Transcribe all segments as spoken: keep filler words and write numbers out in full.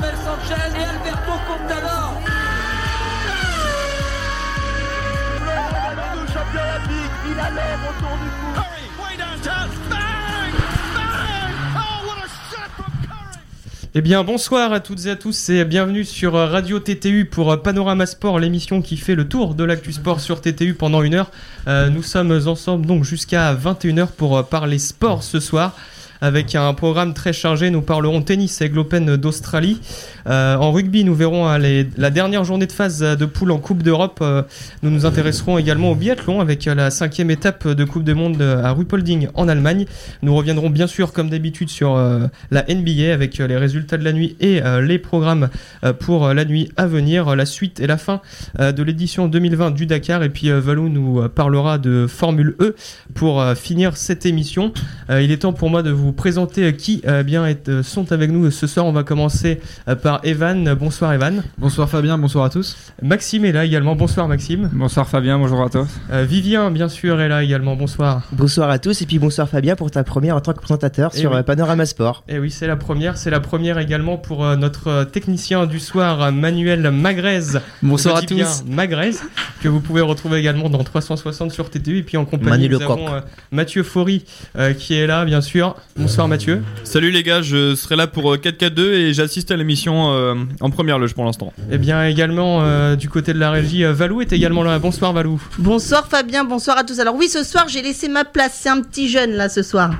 Carmel Sanchez et Alberto Contador. Le championnat de ligue, il a l'air autour du coup. Curry, way downtown, bang, bang, oh what a shot from Curry. Eh bien, bonsoir à toutes et à tous et bienvenue sur Radio T T U pour Panorama Sport, l'émission qui fait le tour de l'actu sport sur T T U pendant une heure. Euh, nous sommes ensemble donc jusqu'à vingt et une heures pour parler sport ce soir. Avec un programme très chargé, nous parlerons tennis avec l'Open d'Australie. Euh, en rugby, nous verrons hein, les, la dernière journée de phase de poule en Coupe d'Europe. Euh, nous nous intéresserons également au biathlon avec la cinquième étape de Coupe du Monde à Ruhpolding en Allemagne. Nous reviendrons bien sûr, comme d'habitude, sur euh, la N B A avec les résultats de la nuit et euh, les programmes euh, pour la nuit à venir. La suite et la fin euh, de l'édition deux mille vingt du Dakar. Et puis euh, Valou nous parlera de Formule E pour euh, finir cette émission. Euh, il est temps pour moi de vous Vous présenter qui euh, bien est, sont avec nous ce soir. On va commencer euh, par Evan. Bonsoir Evan. Bonsoir Fabien, bonsoir à tous. Maxime est là également, bonsoir Maxime. Bonsoir Fabien, bonjour à tous. euh, Vivien bien sûr est là également, bonsoir. Bonsoir à tous et puis bonsoir Fabien pour ta première en tant que présentateur et sur oui. Panorama Sport. Et oui, c'est la première, c'est la première également pour euh, notre technicien du soir Manuel Magrez. Bonsoir à tous. Magrez, que vous pouvez retrouver également dans trois cent soixante sur T T U et puis en compagnie Manu nous avons euh, Mathieu Faury euh, qui est là bien sûr. Bonsoir Mathieu. Salut les gars, je serai là pour quatre quatre deux et j'assiste à l'émission euh, en première loge pour l'instant. Et bien également euh, du côté de la régie, Valou est également là. Bonsoir Valou. Bonsoir Fabien, bonsoir à tous. Alors oui, ce soir j'ai laissé ma place, c'est un petit jeune là ce soir.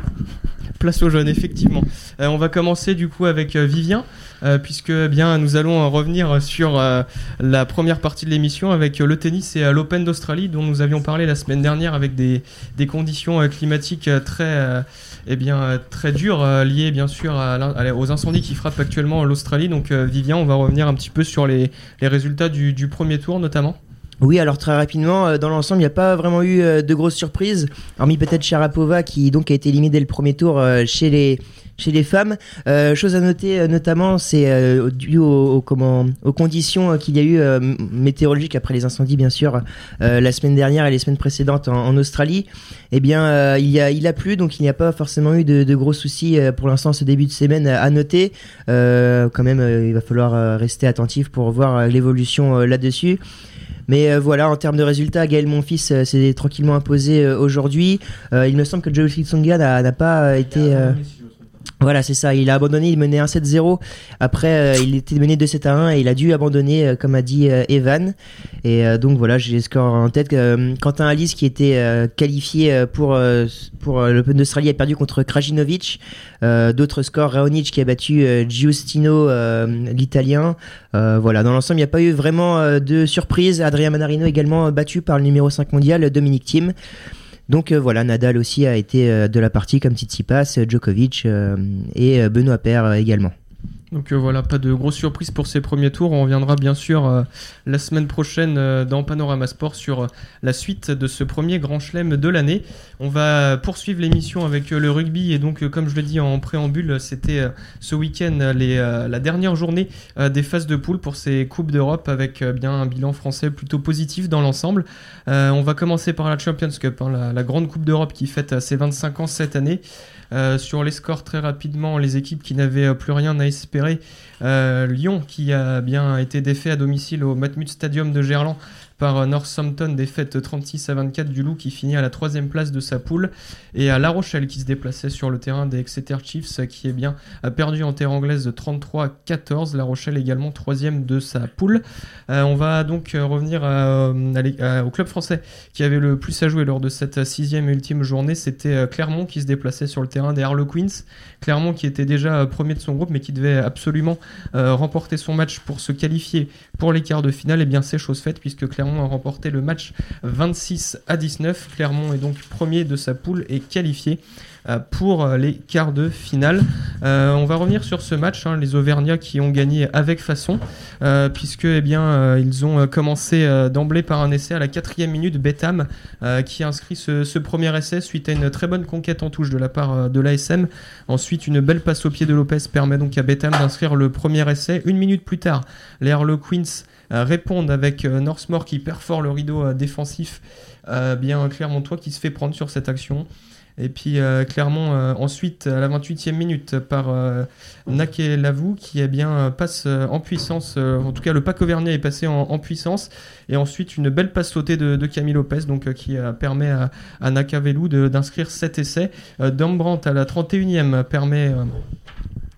Place aux jeunes, effectivement. Euh, on va commencer du coup avec euh, Vivien. Euh, puisque eh bien, nous allons euh, revenir sur euh, la première partie de l'émission avec euh, le tennis et euh, l'Open d'Australie dont nous avions parlé la semaine dernière avec des, des conditions euh, climatiques euh, très, euh, eh bien, euh, très dures euh, liées bien sûr à, à, aux incendies qui frappent actuellement l'Australie. Donc euh, Vivien, on va revenir un petit peu sur les, les résultats du, du premier tour notamment. Oui, alors très rapidement, dans l'ensemble, il n'y a pas vraiment eu de grosses surprises, hormis peut-être Sharapova qui donc a été éliminée dès le premier tour chez les chez les femmes. Euh, chose à noter notamment, c'est euh, dû au, au, comment, aux conditions qu'il y a eu euh, météorologiques après les incendies, bien sûr, euh, la semaine dernière et les semaines précédentes en, en Australie. Eh bien, euh, il y a il a plu, donc il n'y a pas forcément eu de, de gros soucis pour l'instant ce début de semaine à noter. Euh, quand même, il va falloir rester attentif pour voir l'évolution là-dessus. Mais euh, voilà, en termes de résultats, Gaël Monfils euh, s'est tranquillement imposé euh, aujourd'hui. Euh, il me semble que Joe Tsonga n'a, n'a pas euh, été... Euh... Voilà, c'est ça. Il a abandonné, il menait un sept zéro. Après, euh, il était mené deux sept à un et il a dû abandonner, euh, comme a dit euh, Evan. Et euh, donc voilà, j'ai les scores en tête. Euh, Quentin Alice, qui était euh, qualifié pour, euh, pour euh, l'Open d'Australie, a perdu contre Krajinovic. Euh, d'autres scores, Raonic qui a battu euh, Giustino, euh, l'italien. Euh, voilà, dans l'ensemble, il n'y a pas eu vraiment euh, de surprise. Adrien Manarino également battu par le numéro cinq mondial, Dominic Thiem. Donc euh, voilà, Nadal aussi a été euh, de la partie comme Tsitsipas, Djokovic euh, et euh, Benoît Paire euh, également. Donc euh, voilà, pas de grosses surprises pour ces premiers tours. On reviendra bien sûr euh, la semaine prochaine euh, dans Panorama Sport sur euh, la suite de ce premier grand chelem de l'année. On va poursuivre l'émission avec euh, le rugby. Et donc, euh, comme je le dis en préambule, c'était euh, ce week-end les, euh, la dernière journée euh, des phases de poule pour ces Coupes d'Europe avec euh, bien un bilan français plutôt positif dans l'ensemble. Euh, on va commencer par la Champions Cup, hein, la, la grande Coupe d'Europe qui fête euh, ses vingt-cinq ans cette année. Euh, sur les scores très rapidement, les équipes qui n'avaient plus rien à espérer, euh, Lyon qui a bien été défait à domicile au Matmut Stadium de Gerland par Northampton, défaite trente-six à vingt-quatre du Loup qui finit à la troisième place de sa poule, et à La Rochelle qui se déplaçait sur le terrain des Exeter Chiefs qui est bien, a perdu en terre anglaise de trente-trois à quatorze, La Rochelle également troisième de sa poule. Euh, on va donc revenir à, à, au club français qui avait le plus à jouer lors de cette sixième et ultime journée, c'était Clermont qui se déplaçait sur le terrain des Harlequins, Clermont qui était déjà premier de son groupe mais qui devait absolument euh, remporter son match pour se qualifier pour les quarts de finale, et bien c'est chose faite puisque Clermont a remporté le match vingt-six à dix-neuf. Clermont est donc premier de sa poule et qualifié pour les quarts de finale. Euh, on va revenir sur ce match, hein, les Auvergnats qui ont gagné avec façon, euh, puisque eh bien, euh, ils ont commencé euh, d'emblée par un essai à la quatrième minute, Betham euh, qui a inscrit ce, ce premier essai suite à une très bonne conquête en touche de la part euh, de l'A S M. Ensuite, une belle passe au pied de Lopez permet donc à Betham d'inscrire le premier essai. Une minute plus tard, les Harlequins euh, répondent avec euh, Northmore qui perfore le rideau euh, défensif, euh, bien Clermontois qui se fait prendre sur cette action. Et puis euh, Clermont euh, ensuite à la vingt-huitième minute par euh, Naké Lavou qui eh bien, passe euh, en puissance, euh, en tout cas le pack auvergnat est passé en, en puissance, et ensuite une belle passe sautée de, de Camille Lopez donc, euh, qui euh, permet à, à Nakavelu de, d'inscrire sept essais. Euh, Dambrant à la trente et unième permet... Euh,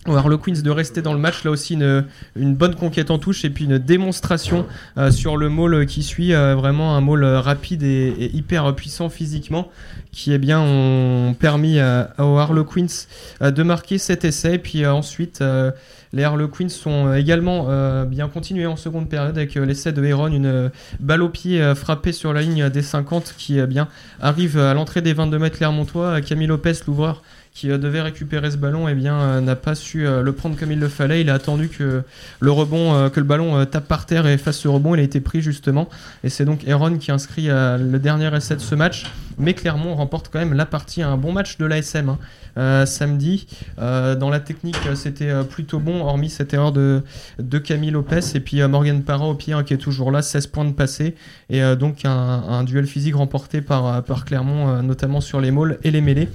Alors le Harlequins de rester dans le match, là aussi une, une bonne conquête en touche et puis une démonstration euh, sur le maul qui suit, euh, vraiment un maul rapide et, et hyper puissant physiquement qui eh bien, ont permis euh, aux Harlequins euh, de marquer cet essai. Et puis euh, ensuite euh, les Harlequins sont également euh, bien continués en seconde période avec euh, l'essai de Héron, une euh, balle au pied euh, frappée sur la ligne des cinquante qui eh bien, arrive à l'entrée des vingt-deux mètres clermontois. Camille Lopez, l'ouvreur qui devait récupérer ce ballon, eh bien, euh, n'a pas su euh, le prendre comme il le fallait. Il a attendu que le rebond, euh, que le ballon euh, tape par terre et fasse ce rebond. Il a été pris justement. Et c'est donc Héron qui inscrit euh, le dernier essai de ce match. Mais Clermont remporte quand même la partie. Un bon match de l'A S M hein. euh, samedi. Euh, dans la technique, c'était euh, plutôt bon, hormis cette erreur de, de Camille Lopez. Et puis euh, Morgan Parra au pied hein, qui est toujours là, seize points de passé. Et euh, donc un, un duel physique remporté par, par Clermont, euh, notamment sur les mauls et les mêlées.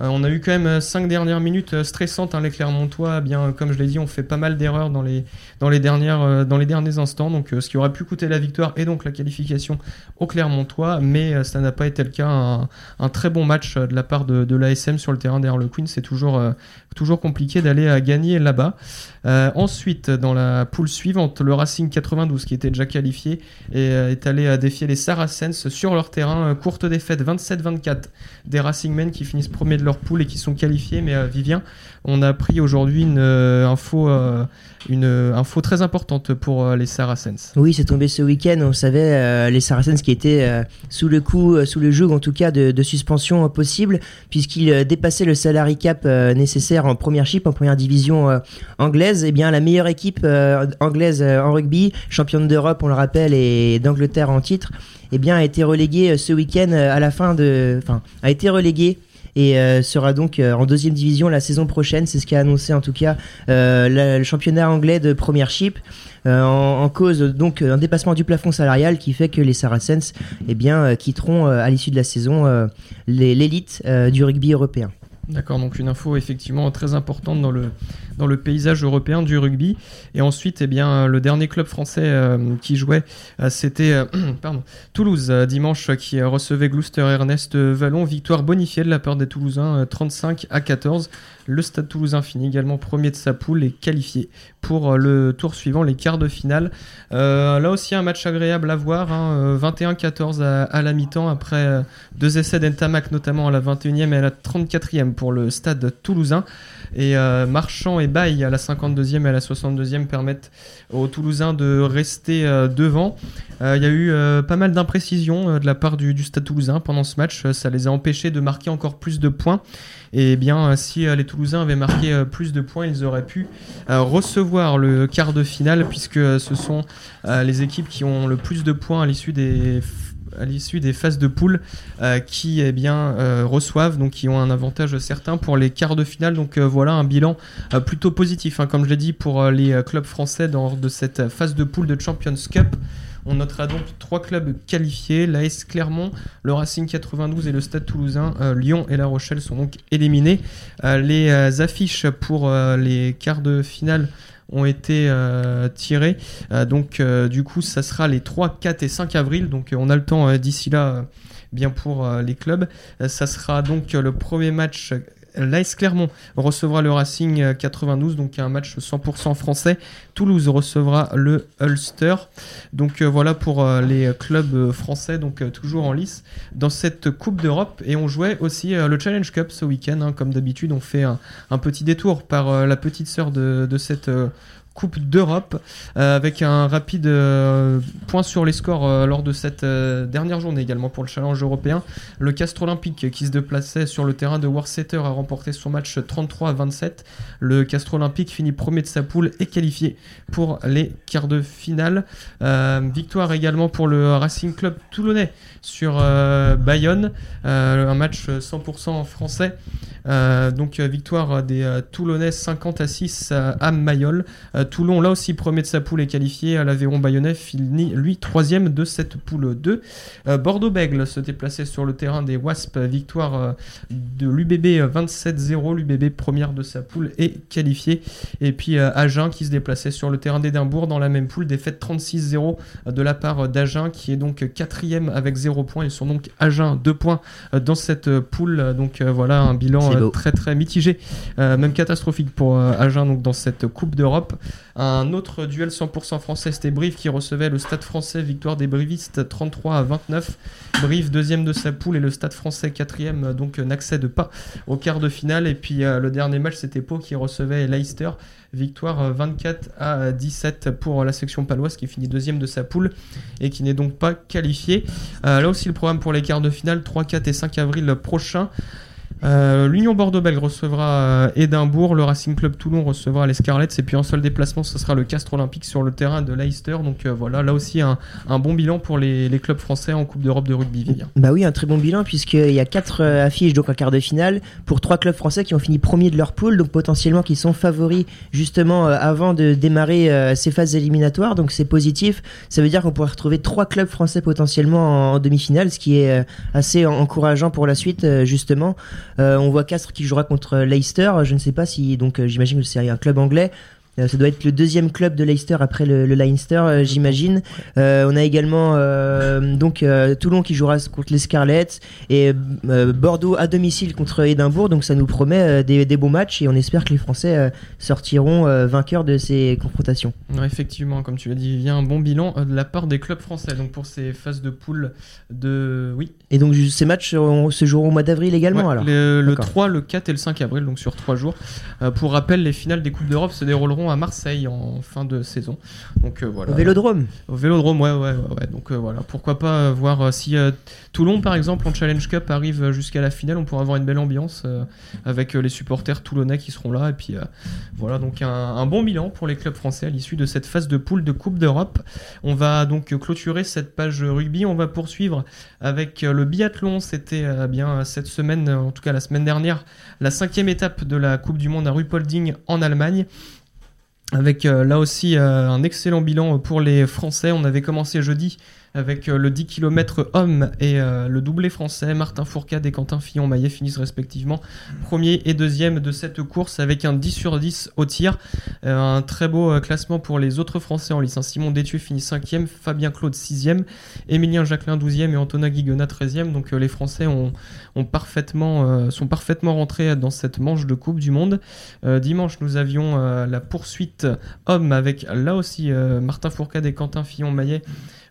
Euh, on a eu quand même cinq dernières minutes euh, stressantes. Hein, les Clermontois, eh bien, comme je l'ai dit, ont fait pas mal d'erreurs dans les, dans les, dernières, euh, dans les derniers instants. Donc, euh, ce qui aurait pu coûter la victoire et donc la qualification aux Clermontois. Mais euh, ça n'a pas été le cas. Un, un très bon match euh, de la part de, de l'A S M sur le terrain des Harlequins. C'est toujours, euh, toujours compliqué d'aller euh, gagner là-bas. Euh, ensuite, dans la poule suivante, le Racing quatre-vingt-douze, qui était déjà qualifié, et, euh, est allé euh, défier les Saracens sur leur terrain. Euh, courte défaite vingt-sept vingt-quatre des Racingmen qui finissent premier de leur poule et qui sont qualifiés. Mais euh, Vivien, on a appris aujourd'hui une euh, info, euh, une euh, info très importante pour euh, les Saracens. Oui, c'est tombé ce week-end. On savait euh, les Saracens qui étaient euh, sous le coup, euh, sous le joug en tout cas de, de suspension euh, possible, puisqu'ils euh, dépassaient le salary cap euh, nécessaire en première chip, en première division euh, anglaise. Et bien la meilleure équipe euh, anglaise euh, en rugby, championne d'Europe, on le rappelle, et d'Angleterre en titre, et bien a été reléguée euh, ce week-end euh, à la fin de, enfin a été reléguée. Et euh, sera donc euh, en deuxième division la saison prochaine. C'est ce qu'a annoncé en tout cas euh, la, le championnat anglais de Première Chip. Euh, en, en cause donc un dépassement du plafond salarial qui fait que les Saracens eh bien, euh, quitteront euh, à l'issue de la saison euh, les, l'élite euh, du rugby européen. D'accord, donc une info effectivement très importante dans le, dans le paysage européen du rugby. Et ensuite, eh bien, le dernier club français euh, qui jouait, euh, c'était euh, pardon, Toulouse, euh, dimanche, qui recevait Gloucester-Ernest-Vallon. Victoire bonifiée de la part des Toulousains, euh, trente-cinq à quatorze. Le Stade Toulousain finit également premier de sa poule et qualifié pour le tour suivant, les quarts de finale. Euh, là aussi un match agréable à voir, hein, vingt et un quatorze à, à la mi-temps après deux essais d'Entamac notamment à la vingt et unième et à la trente-quatrième pour le Stade Toulousain. Et euh, Marchand et Baille à la cinquante-deuxième et à la soixante-deuxième permettent aux Toulousains de rester euh, devant. Il euh, y a eu euh, pas mal d'imprécisions euh, de la part du, du Stade Toulousain pendant ce match. Euh, ça les a empêchés de marquer encore plus de points. Et eh bien, si euh, les Toulousains avaient marqué euh, plus de points, ils auraient pu euh, recevoir le quart de finale, puisque euh, ce sont euh, les équipes qui ont le plus de points à l'issue des, à l'issue des phases de poule euh, qui eh bien, euh, reçoivent, donc qui ont un avantage certain pour les quarts de finale. Donc euh, voilà un bilan euh, plutôt positif, hein, comme je l'ai dit, pour euh, les clubs français dans de cette phase de poule de Champions Cup. On notera donc trois clubs qualifiés, l'A S Clermont, le Racing quatre-vingt-douze et le Stade Toulousain. Euh, Lyon et La Rochelle sont donc éliminés. Euh, les euh, affiches pour euh, les quarts de finale ont été euh, tirées. Euh, donc euh, du coup, ça sera les trois, quatre et cinq avril. Donc euh, on a le temps euh, d'ici là euh, bien pour euh, les clubs. Euh, ça sera donc euh, le premier match... L'A S Clermont recevra le Racing quatre-vingt-douze, donc un match cent pour cent français. Toulouse recevra le Ulster. Donc euh, voilà pour euh, les clubs français, donc euh, toujours en lice dans cette Coupe d'Europe. Et on jouait aussi euh, le Challenge Cup ce week-end. Hein, comme d'habitude, on fait un, un petit détour par euh, la petite sœur de, de cette euh, Coupe d'Europe euh, avec un rapide euh, point sur les scores euh, lors de cette euh, dernière journée également pour le challenge européen. Le Castro Olympique qui se déplaçait sur le terrain de Worcester a remporté son match trente-trois à vingt-sept. Le Castro Olympique finit premier de sa poule et qualifié pour les quarts de finale. Euh, victoire également pour le Racing Club Toulonnais sur euh, Bayonne. Euh, un match cent pour cent français Euh, donc victoire des euh, Toulonnais cinquante à six euh, à Mayol. Euh, Toulon là aussi premier de sa poule est qualifié. L'Aveyron Bayonnais finit lui troisième de cette poule deux. Euh, Bordeaux-Bègles se déplaçait sur le terrain des Wasps. Victoire euh, de l'U B B vingt-sept zéro. L'U B B première de sa poule est qualifiée. Et puis euh, Agen qui se déplaçait sur le terrain d'Édimbourg dans la même poule. Défaite trente-six zéro de la part d'Agen qui est donc quatrième avec zéro point. Ils sont donc Agen deux points dans cette poule. Donc euh, voilà un bilan euh, très très mitigé, euh, même catastrophique pour euh, Agen donc, dans cette Coupe d'Europe. Un autre duel cent pour cent français, c'était Brive qui recevait le Stade français. Victoire des Brivistes trente-trois à vingt-neuf. Brive deuxième de sa poule et le Stade français quatrième donc n'accède pas au quart de finale. Et puis euh, le dernier match c'était Pau qui recevait Leicester. Victoire vingt-quatre à dix-sept pour la section paloise qui finit deuxième de sa poule et qui n'est donc pas qualifiée. Euh, là aussi le programme pour les quarts de finale, trois, quatre et cinq avril prochain. Euh, L'Union Bordeaux-Bègles recevra Édimbourg, le Racing Club Toulon recevra les Scarlets et puis en seul déplacement ce sera le Castro Olympique sur le terrain de Leicester. Donc euh, voilà, là aussi un, un bon bilan pour les, les clubs français en Coupe d'Europe de rugby. Bah oui, un très bon bilan puisqu'il y a quatre affiches donc en quart de finale pour trois clubs français qui ont fini premiers de leur poule, donc potentiellement qui sont favoris justement avant de démarrer ces phases éliminatoires. Donc c'est positif, ça veut dire qu'on pourra retrouver trois clubs français potentiellement en, en demi-finale, ce qui est assez encourageant pour la suite justement. Euh, on voit Castres qui jouera contre Leicester. Je ne sais pas si, donc euh, j'imagine que c'est un club anglais. Ça doit être le deuxième club de Leicester après le, le Leinster, euh, j'imagine. Euh, on a également euh, donc euh, Toulon qui jouera contre les Scarlets et euh, Bordeaux à domicile contre Édimbourg. Donc ça nous promet euh, des, des beaux matchs et on espère que les Français euh, sortiront euh, vainqueurs de ces confrontations. Ouais, effectivement, comme tu l'as dit, il y a un bon bilan euh, de la part des clubs français. Donc pour ces phases de poule de oui. Et donc ces matchs on, se joueront au mois d'avril également. Ouais, alors le, le trois, le quatre et le cinq avril, donc sur trois jours. Euh, pour rappel, les finales des Coupes d'Europe se dérouleront à Marseille en fin de saison. Donc euh, voilà. Au Vélodrome. Au Vélodrome, ouais, ouais, ouais. ouais. Donc euh, voilà, pourquoi pas voir euh, si euh, Toulon, par exemple, en Challenge Cup arrive jusqu'à la finale, on pourra avoir une belle ambiance euh, avec euh, les supporters toulonnais qui seront là. Et puis euh, voilà, donc un, un bon bilan pour les clubs français à l'issue de cette phase de poule de Coupe d'Europe. On va donc clôturer cette page rugby. On va poursuivre avec euh, le biathlon. C'était euh, bien cette semaine, en tout cas la semaine dernière, la cinquième étape de la Coupe du Monde à Ruhpolding en Allemagne. Avec euh, là aussi euh, un excellent bilan pour les Français. On avait commencé jeudi avec euh, le dix kilomètres hommes et euh, le doublé français. Martin Fourcade et Quentin Fillon-Maillet finissent respectivement premier et deuxième de cette course avec un dix sur dix au tir. Euh, un très beau euh, classement pour les autres Français en lice. Simon Desthieux finit cinquième, Fabien Claude sixième, Émilien Jacquelin douzième et Antonin Guigonnat treizième. Donc euh, les Français ont, ont parfaitement, euh, sont parfaitement rentrés dans cette manche de Coupe du Monde. Euh, dimanche, nous avions euh, la poursuite hommes avec là aussi euh, Martin Fourcade et Quentin Fillon-Maillet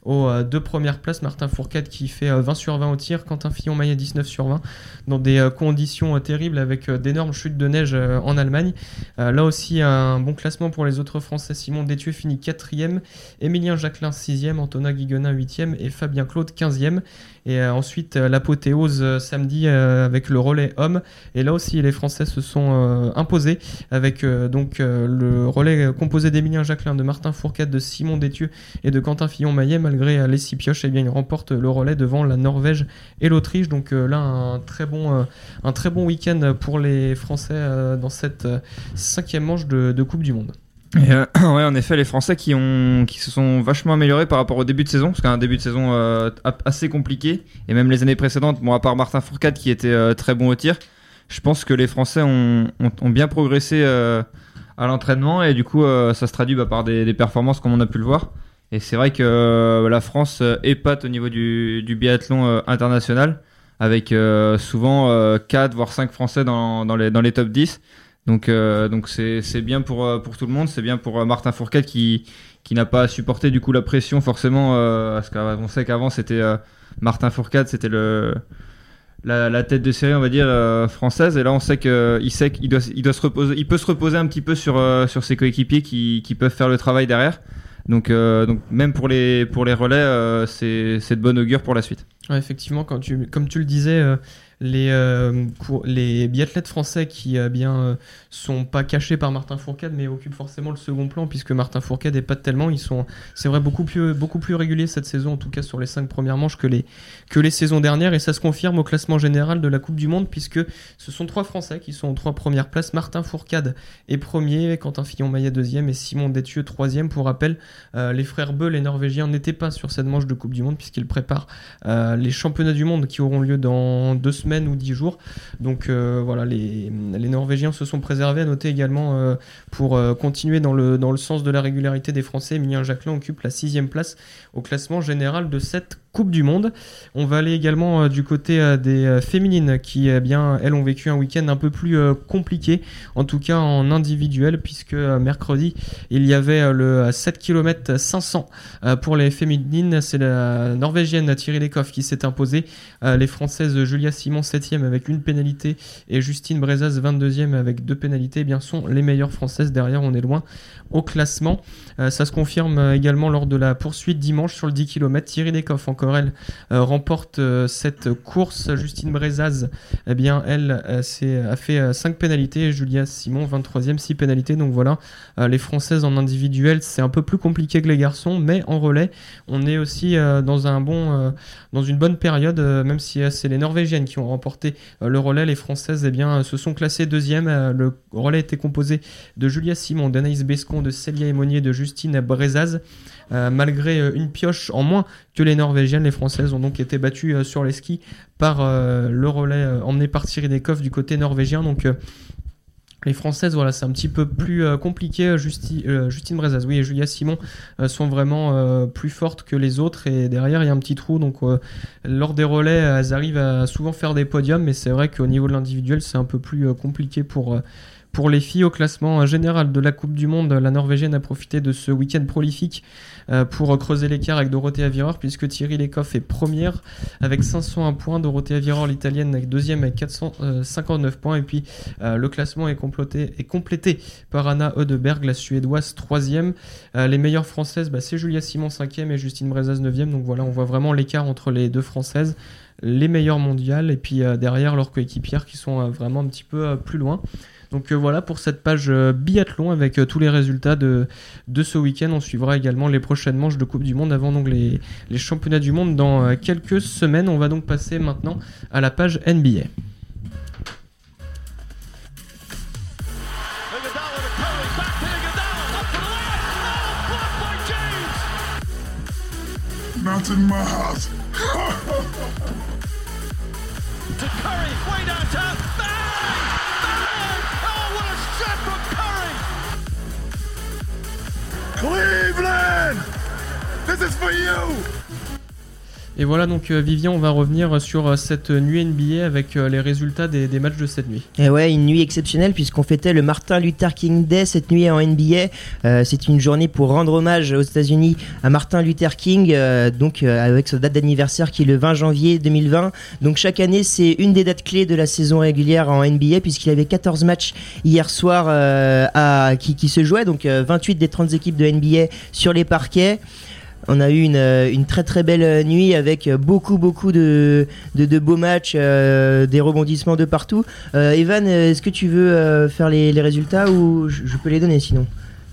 aux euh, deux premières places. Martin Fourcade qui fait euh, vingt sur vingt au tir, Quentin Fillon-Maillet dix-neuf sur vingt dans des euh, conditions euh, terribles avec euh, d'énormes chutes de neige euh, en Allemagne. Euh, là aussi un bon classement pour les autres Français. Simon Desthieux finit quatrième, Émilien Jacquelin sixième, Antonin Guigonnat huitième et Fabien Claude quinzième. Et euh, ensuite euh, l'apothéose euh, samedi euh, avec le relais homme. Et là aussi les Français se sont euh, imposés avec euh, donc euh, le relais composé d'Émilien Jacquelin, de Martin Fourcade, de Simon Desthieux et de Quentin Fillon-Maillet. Malgré les six pioches, eh bien, il remporte le relais devant la Norvège et l'Autriche. Donc euh, là, un très bon, euh, un très bon week-end pour les Français euh, dans cette euh, cinquième manche de, de Coupe du Monde. Et euh, ouais, en effet, les Français qui, ont, qui se sont vachement améliorés par rapport au début de saison, parce qu'un début de saison euh, assez compliqué, et même les années précédentes, bon, à part Martin Fourcade qui était euh, très bon au tir, je pense que les Français ont, ont, ont bien progressé euh, à l'entraînement, et du coup, euh, ça se traduit bah, par des, des performances comme on a pu le voir. Et c'est vrai que euh, la France euh, épate au niveau du, du biathlon euh, international, avec euh, souvent euh, quatre voire cinq Français dans, dans, les, dans les top dix. Donc, euh, donc c'est, c'est bien pour, pour tout le monde, c'est bien pour euh, Martin Fourcade qui, qui n'a pas supporté du coup la pression forcément, euh, parce qu'on sait qu'avant c'était euh, Martin Fourcade, c'était le, la, la tête de série on va dire euh, française, et là on sait qu'il sait qu'il doit, il doit se reposer, il peut se reposer un petit peu sur, euh, sur ses coéquipiers qui, qui peuvent faire le travail derrière. Donc, euh, donc même pour les, pour les relais, euh, c'est, c'est de bon augure pour la suite. Ouais, effectivement, quand tu, comme tu le disais, euh, les, euh, les biathlètes français qui eh bien, euh, sont pas cachés par Martin Fourcade, mais occupent forcément le second plan, puisque Martin Fourcade n'est pas tellement, ils sont, c'est vrai, beaucoup plus, beaucoup plus réguliers cette saison, en tout cas sur les cinq premières manches, que les, que les saisons dernières, et ça se confirme au classement général de la Coupe du Monde, puisque ce sont trois Français qui sont aux trois premières places. Martin Fourcade est premier, Quentin Fillon-Maillet deuxième et Simon Desthieux troisième. Pour rappel, euh, les frères Beu, les Norvégiens, n'étaient pas sur cette manche de Coupe du Monde, puisqu'ils préparent euh, les championnats du monde qui auront lieu dans deux semaines ou dix jours. Donc euh, voilà, les, les Norvégiens se sont préservés. À noter également, euh, pour euh, continuer dans le, dans le sens de la régularité des Français, Émilien Jacquelin occupe la sixième place au classement général de cette Coupe du Monde. On va aller également euh, du côté euh, des euh, féminines qui, eh bien, elles ont vécu un week-end un peu plus euh, compliqué, en tout cas en individuel, puisque euh, mercredi, il y avait euh, le sept kilomètres cinq cents euh, pour les féminines. C'est la Norvégienne Tiril Eckhoff qui s'est imposée. Euh, les Françaises Julia Simon septième avec une pénalité et Justine Braisaz vingt-deuxième avec deux pénalités, eh bien, sont les meilleures Françaises. Derrière, on est loin au classement. Euh, ça se confirme euh, également lors de la poursuite dimanche sur le dix kilomètres. Tiril Eckhoff, encore elle, euh, remporte euh, cette course. Justine Braisaz, eh bien, elle euh, s'est, a fait euh, cinq pénalités. Julia Simon, vingt-troisième, six pénalités. Donc voilà, euh, les Françaises en individuel, c'est un peu plus compliqué que les garçons, mais en relais, on est aussi euh, dans, un bon, euh, dans une bonne période, euh, même si euh, c'est les Norvégiennes qui ont remporté euh, le relais. Les Françaises, eh bien, euh, se sont classées deuxième. Euh, le relais était composé de Julia Simon, d'Anaïs Bescon, de Célia Emonier, de Justine Braisaz. Euh, malgré euh, une pioche en moins que les Norvégiennes, les Françaises ont donc été battues euh, sur les skis par euh, le relais euh, emmené par Tiril Eckhoff du côté norvégien. Donc euh, les Françaises, voilà, c'est un petit peu plus euh, compliqué. Justi- euh, Justine Braisaz, oui, et Julia Simon euh, sont vraiment euh, plus fortes que les autres, et derrière il y a un petit trou. Donc euh, lors des relais, euh, elles arrivent à souvent faire des podiums, mais c'est vrai qu'au niveau de l'individuel, c'est un peu plus euh, compliqué pour... Euh, Pour les filles. Au classement général de la Coupe du Monde, la Norvégienne a profité de ce week-end prolifique pour creuser l'écart avec Dorothée Aviror, puisque Tiril Eckhoff est première avec cinq cent un points, Dorothée Aviror, l'italienne, deuxième avec quatre cent cinquante-neuf points, et puis le classement est complété, est complété par Anna Ödeberg, la suédoise, troisième. Les meilleures françaises, bah, c'est Julia Simon, cinquième, et Justine Braisaz, neuvième. Donc voilà, on voit vraiment l'écart entre les deux françaises, les meilleures mondiales, et puis euh, derrière leurs coéquipières qui sont euh, vraiment un petit peu euh, plus loin. Donc euh, voilà pour cette page euh, biathlon avec euh, tous les résultats de, de ce week-end. On suivra également les prochaines manches de Coupe du Monde avant donc les, les championnats du monde dans euh, quelques semaines. On va donc passer maintenant à la page N B A. Mountain Miles. To Curry, way downtown, bang! Bang! Oh, what a shot from Curry! Cleveland! This is for you! Et voilà donc euh, Vivian, on va revenir sur euh, cette nuit N B A avec euh, les résultats des, des matchs de cette nuit. Et ouais, une nuit exceptionnelle puisqu'on fêtait le Martin Luther King Day cette nuit en N B A. Euh, c'est une journée pour rendre hommage aux États-Unis à Martin Luther King, euh, donc euh, avec sa date d'anniversaire qui est le vingt janvier deux mille vingt. Donc chaque année, c'est une des dates clés de la saison régulière en N B A puisqu'il y avait quatorze matchs hier soir euh, à, qui, qui se jouaient, donc euh, vingt-huit des trente équipes de N B A sur les parquets. On a eu une, une très très belle nuit avec beaucoup beaucoup de, de, de beaux matchs, euh, des rebondissements de partout. Euh, Evan, est-ce que tu veux euh, faire les, les résultats ou je, je peux les donner sinon ?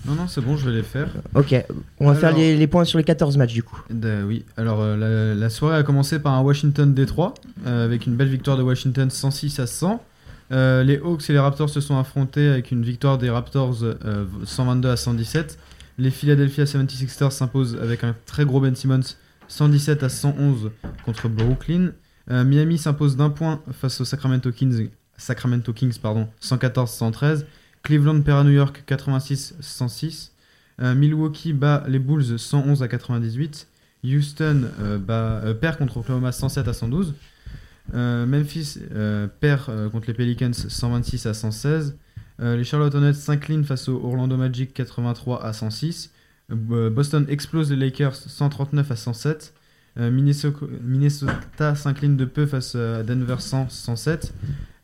Non, non, c'est bon, je vais les faire. Ok, on va alors... faire les, les points sur les quatorze matchs du coup. Euh, oui, alors euh, la, la soirée a commencé par un Washington-Détroit euh, avec une belle victoire de Washington cent six à cent. Euh, les Hawks et les Raptors se sont affrontés avec une victoire des Raptors euh, cent vingt-deux à cent dix-sept. Les Philadelphia soixante-sixers s'imposent avec un très gros Ben Simmons cent dix-sept à cent onze contre Brooklyn. Euh, Miami s'impose d'un point face aux Sacramento Kings, Sacramento Kings pardon, cent quatorze à cent treize. Cleveland perd à New York quatre-vingt-six à cent six. Euh, Milwaukee bat les Bulls cent onze à quatre-vingt-dix-huit. Houston euh, bat, euh, perd contre Oklahoma cent sept à cent douze. Euh, Memphis euh, perd euh, contre les Pelicans cent vingt-six à cent seize. Euh, les Charlotte Hornets s'inclinent face au Orlando Magic quatre-vingt-trois à cent six. Euh, Boston explose les Lakers cent trente-neuf à cent sept. Euh, Minnesota, Minnesota s'incline de peu face à Denver cent à cent sept.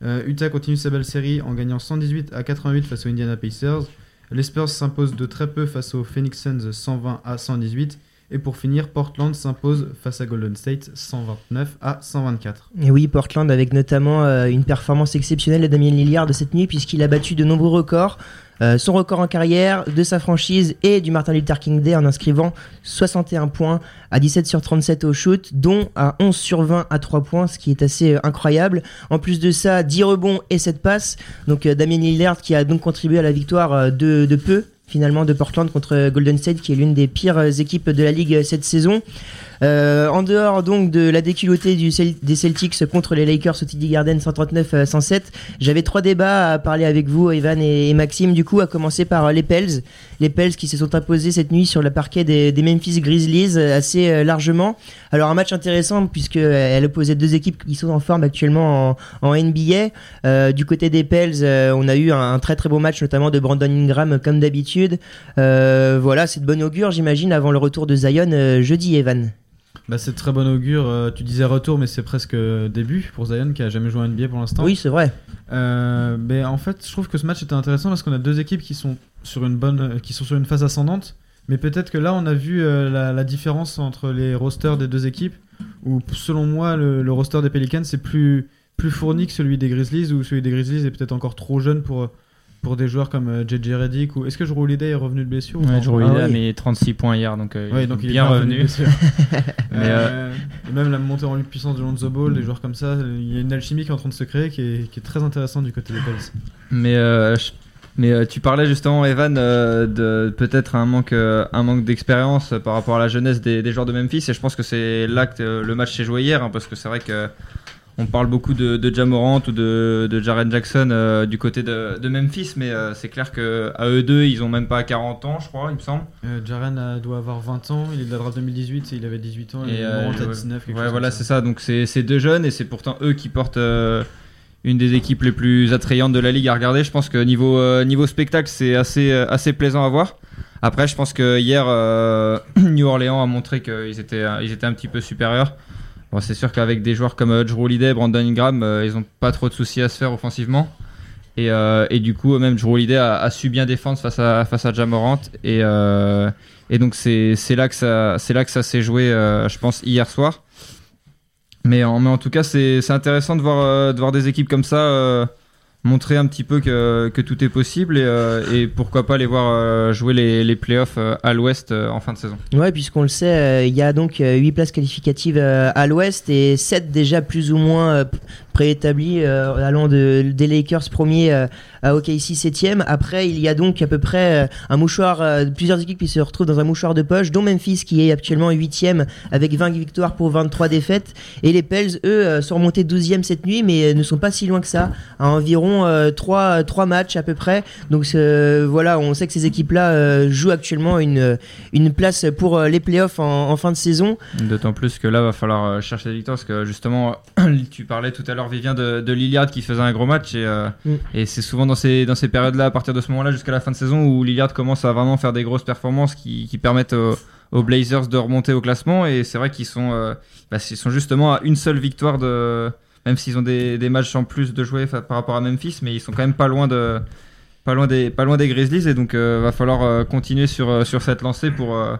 Euh, Utah continue sa belle série en gagnant cent dix-huit à quatre-vingt-huit face aux Indiana Pacers. Les Spurs s'imposent de très peu face aux Phoenix Suns cent vingt à cent dix-huit. Et pour finir, Portland s'impose face à Golden State cent vingt-neuf à cent vingt-quatre. Et oui, Portland avec notamment euh, une performance exceptionnelle de Damien Lillard de cette nuit, puisqu'il a battu de nombreux records. Euh, son record en carrière, de sa franchise et du Martin Luther King Day en inscrivant soixante et un points à dix-sept sur trente-sept au shoot, dont à onze sur vingt à trois points, ce qui est assez euh, incroyable. En plus de ça, dix rebonds et sept passes. Donc euh, Damien Lillard qui a donc contribué à la victoire euh, de, de peu. Finalement de Portland contre Golden State, qui est l'une des pires équipes de la Ligue cette saison. Euh, en dehors donc de la déculottée du Cel- des Celtics contre les Lakers au T D Garden cent trente-neuf à cent sept, j'avais trois débats à parler avec vous, Evan et, et Maxime, du coup, à commencer par les Pels. Les Pels qui se sont imposés cette nuit sur le parquet des, des Memphis Grizzlies assez euh, largement. Alors un match intéressant puisqu'elle opposait deux équipes qui sont en forme actuellement en, en N B A. Euh, du côté des Pels, euh, on a eu un, un très très beau match, notamment de Brandon Ingram comme d'habitude. Euh, voilà, c'est de bonne augure, j'imagine, avant le retour de Zion euh, jeudi, Evan. Bah c'est de très bon augure, euh, tu disais retour mais c'est presque début pour Zion qui a jamais joué en N B A pour l'instant. Oui, c'est vrai. Euh, mais en fait je trouve que ce match était intéressant parce qu'on a deux équipes qui sont sur une, bonne, qui sont sur une phase ascendante, mais peut-être que là on a vu euh, la, la différence entre les rosters des deux équipes, où selon moi le, le roster des Pelicans c'est plus, plus fourni que celui des Grizzlies, où celui des Grizzlies est peut-être encore trop jeune pour... pour des joueurs comme J J Redick, ou est-ce que Jrue Holiday est revenu de blessure ou ouais, Jrue Holiday ah, oui. mais trente-six points hier, donc, euh, ouais, il, donc il est bien revenu. revenu mais euh... Et même la montée en puissance de Lonzo Ball, des joueurs comme ça, il y a une alchimie qui est en train de se créer, qui est, qui est très intéressante du côté des Pels. Mais, euh, mais euh, tu parlais justement, Evan, euh, de peut-être un manque, euh, un manque d'expérience par rapport à la jeunesse des, des joueurs de Memphis, et je pense que c'est là que euh, le match s'est joué hier, hein, parce que c'est vrai que on parle beaucoup de, de Ja Morant ou de, de Jaren Jackson euh, du côté de, de Memphis, mais euh, c'est clair qu'à eux deux, ils n'ont même pas quarante ans, je crois, il me semble. Euh, Jaren a, doit avoir vingt ans, il est de la draft deux mille dix-huit, et il avait dix-huit ans, et, et euh, Morant a dix-neuf. Ouais, voilà, ça. c'est ça, donc c'est, c'est deux jeunes, et c'est pourtant eux qui portent euh, une des équipes les plus attrayantes de la Ligue à regarder. Je pense que niveau, euh, niveau spectacle, c'est assez, assez plaisant à voir. Après, je pense que hier, euh, New Orleans a montré qu'ils étaient, ils étaient un petit peu supérieurs. Bon, c'est sûr qu'avec des joueurs comme Jrue Holiday, Brandon Ingram, euh, ils n'ont pas trop de soucis à se faire offensivement. Et, euh, et du coup, même Jrue Holiday a, a su bien défendre face à, face à Ja Morant. Et, euh, et donc, c'est, c'est, là que ça, c'est là que ça s'est joué, euh, je pense, hier soir. Mais en, mais en tout cas, c'est, c'est intéressant de voir, euh, de voir des équipes comme ça euh, montrer un petit peu que, que tout est possible, et, euh, et pourquoi pas les voir euh, jouer les, les playoffs euh, à l'Ouest euh, en fin de saison. Ouais, puisqu'on le sait, il euh, y a donc euh, huit places qualificatives euh, à l'Ouest et sept déjà plus ou moins euh, préétablies, euh, allant de, des Lakers premiers euh, à O K C septième. Après, il y a donc à peu près euh, un mouchoir, euh, plusieurs équipes qui se retrouvent dans un mouchoir de poche, dont Memphis qui est actuellement huitième avec vingt victoires pour vingt-trois défaites. Et les Pels, eux, euh, sont remontés douzième cette nuit, mais ne sont pas si loin que ça, à environ trois matchs à peu près. Donc euh, voilà, on sait que ces équipes-là euh, jouent actuellement une, une place pour euh, les playoffs en, en fin de saison. D'autant plus que là, va falloir chercher des victoires, parce que justement, tu parlais tout à l'heure, Vivien, de, de Lillard qui faisait un gros match, et, euh, mm. et c'est souvent dans ces, dans ces périodes-là, à partir de ce moment-là jusqu'à la fin de saison, où Lillard commence à vraiment faire des grosses performances qui, qui permettent aux, aux Blazers de remonter au classement, et c'est vrai qu'ils sont, euh, bah, ils sont justement à une seule victoire de... Même s'ils ont des, des matchs en plus de jouer par rapport à Memphis, mais ils sont quand même pas loin, de, pas loin, des, pas loin des Grizzlies, et donc euh, va falloir euh, continuer sur, sur cette lancée pour, euh,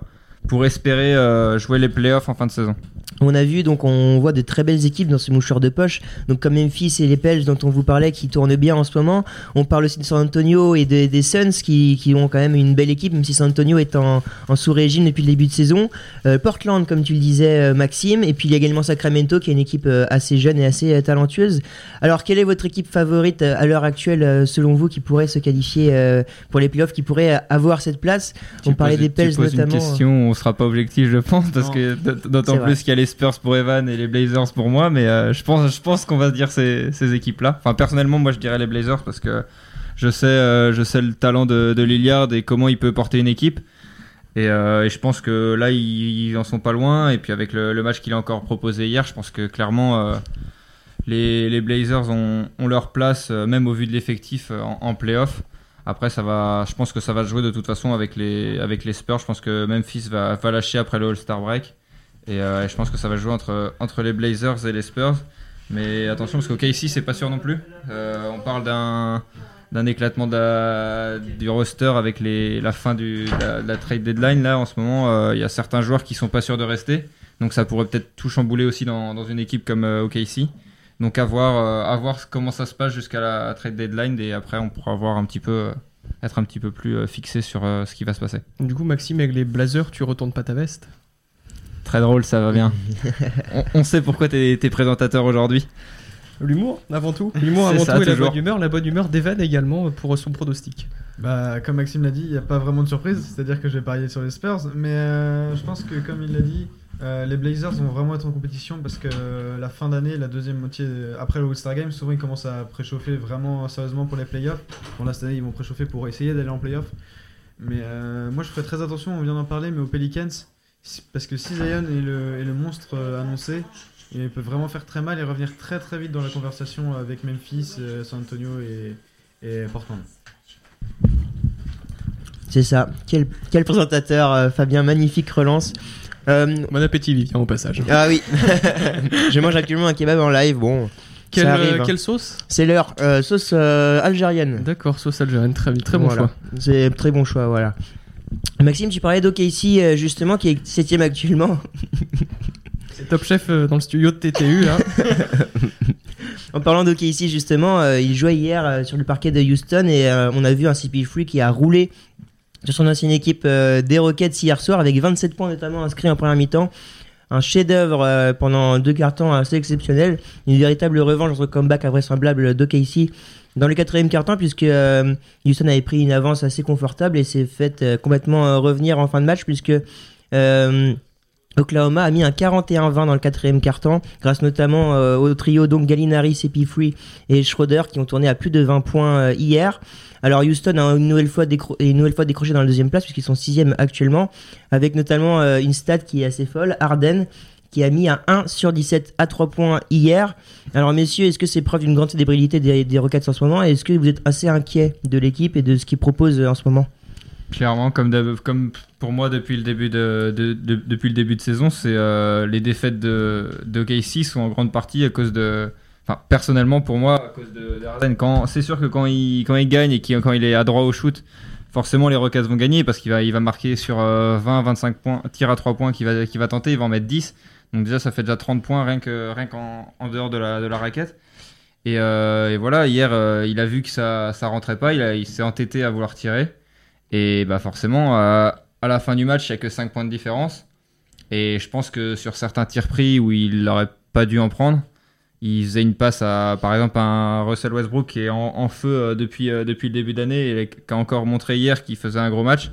pour espérer euh, jouer les playoffs en fin de saison. On a vu, donc on voit de très belles équipes dans ce mouchoir de poche, donc comme Memphis et les Pels dont on vous parlait qui tournent bien en ce moment. On parle aussi de San Antonio et de, des Suns qui, qui ont quand même une belle équipe, même si San Antonio est en, en sous-régime depuis le début de saison. euh, Portland, comme tu le disais, Maxime, et puis il y a également Sacramento qui est une équipe assez jeune et assez talentueuse. Alors quelle est votre équipe favorite à l'heure actuelle, selon vous, qui pourrait se qualifier pour les playoffs, qui pourrait avoir cette place? Tu on parlait poses, des Pels notamment. Une question, on ne sera pas objectif, je pense, parce non. que d'autant plus qu'il y a les Spurs pour Evan et les Blazers pour moi, mais euh, je pense, je pense qu'on va se dire ces, ces équipes-là. Enfin, personnellement, moi, je dirais les Blazers parce que je sais, euh, je sais le talent de, de Lillard et comment il peut porter une équipe. Et, euh, et je pense que là, ils, ils en sont pas loin. Et puis avec le, le match qu'il a encore proposé hier, je pense que clairement, euh, les, les Blazers ont, ont leur place, euh, même au vu de l'effectif, euh, en, en play-off. Après, ça va, je pense que ça va jouer de toute façon avec les, avec les Spurs. Je pense que Memphis va, va lâcher après le All-Star break. Et, euh, et je pense que ça va jouer entre, entre les Blazers et les Spurs. Mais attention, parce qu'au K C, c'est pas sûr non plus. Euh, on parle d'un, d'un éclatement de la, du roster avec les, la fin du, de, la, de la trade deadline. Là, en ce moment, euh, y a certains joueurs qui sont pas sûrs de rester. Donc ça pourrait peut-être tout chambouler aussi dans, dans une équipe comme euh, O K C. Donc à voir, euh, à voir comment ça se passe jusqu'à la trade deadline. Et après, on pourra voir un petit peu... Euh, être un petit peu plus euh, fixé sur euh, ce qui va se passer. Du coup, Maxime, avec les Blazers, tu retournes pas ta veste ? Très drôle, ça va bien. on, on sait pourquoi t'es, t'es présentateur aujourd'hui. L'humour, avant tout. L'humour, avant ça, tout, et toujours. La bonne humeur. La bonne humeur d'Evan également pour son pronostic. Bah, comme Maxime l'a dit, il n'y a pas vraiment de surprise. C'est-à-dire que je vais parier sur les Spurs. Mais euh, je pense que, comme il l'a dit, euh, les Blazers vont vraiment être en compétition parce que euh, la fin d'année, la deuxième moitié, euh, après le All-Star Game, souvent ils commencent à préchauffer vraiment sérieusement pour les playoffs. Bon, là, cette année, ils vont préchauffer pour essayer d'aller en playoffs. Mais euh, moi, je ferai très attention, on vient d'en parler, mais aux Pelicans, parce que si Zion est le, est le monstre annoncé, il peut vraiment faire très mal et revenir très très vite dans la conversation avec Memphis, San Antonio et, et Portland. C'est ça. Quel, quel présentateur, euh, Fabien, magnifique relance. Euh... Bon appétit, Vivien, au passage. Ah oui, je mange actuellement un kebab en live, bon... Quelle, euh, quelle sauce ? C'est leur euh, sauce euh, algérienne. D'accord, sauce algérienne, très, très bon voilà. choix. C'est très bon choix, voilà. Maxime, tu parlais d'O K C, justement, qui est septième actuellement. C'est Top Chef dans le studio de T T U, là. En parlant d'O K C, justement, euh, il jouait hier euh, sur le parquet de Houston et euh, on a vu un C P trois qui a roulé sur son ancienne équipe euh, des Rockets hier soir avec vingt-sept points notamment inscrits en première mi-temps. Un chef-d'œuvre euh, pendant deux quarts-temps assez exceptionnel. Une véritable revanche entre comeback invraisemblable d'O K C dans le quatrième quart-temps puisque euh, Houston avait pris une avance assez confortable et s'est fait euh, complètement euh, revenir en fin de match puisque euh, Oklahoma a mis un quarante et un vingt dans le quatrième quart-temps grâce notamment euh, au trio donc Gallinari, C P trois et Schroeder qui ont tourné à plus de vingt points euh, hier. Alors Houston a une nouvelle fois, décro- une nouvelle fois décroché dans la deuxième place puisqu'ils sont sixième actuellement avec notamment euh, une stat qui est assez folle, Harden qui a mis un un sur dix-sept à trois points hier. Alors messieurs, est-ce que c'est preuve d'une grande fébrilité des, des Rockets en ce moment et est-ce que vous êtes assez inquiet de l'équipe et de ce qu'ils proposent en ce moment ? Clairement, comme, de, comme pour moi depuis le début de, de, de, depuis le début de saison, c'est euh, les défaites de, de O K C sont en grande partie à cause de... Enfin, personnellement, pour moi, à cause de, de Harden. Quand, c'est sûr que quand il, quand il gagne et qu'il, quand il est adroit au shoot, forcément les Rockets vont gagner parce qu'il va, il va marquer sur euh, vingt à vingt-cinq points, tir à trois points qu'il va, qu'il va tenter, il va en mettre dix. Donc déjà, ça fait déjà trente points rien, que, rien qu'en en dehors de la, de la raquette. Et, euh, et voilà, hier, euh, il a vu que ça ne rentrait pas, il, a, il s'est entêté à vouloir tirer. Et bah forcément, à, à la fin du match, il n'y a que cinq points de différence. Et je pense que sur certains tirs pris où il n'aurait pas dû en prendre, il faisait une passe à, par exemple, à un Russell Westbrook qui est en, en feu depuis, depuis le début d'année et qui a encore montré hier qu'il faisait un gros match.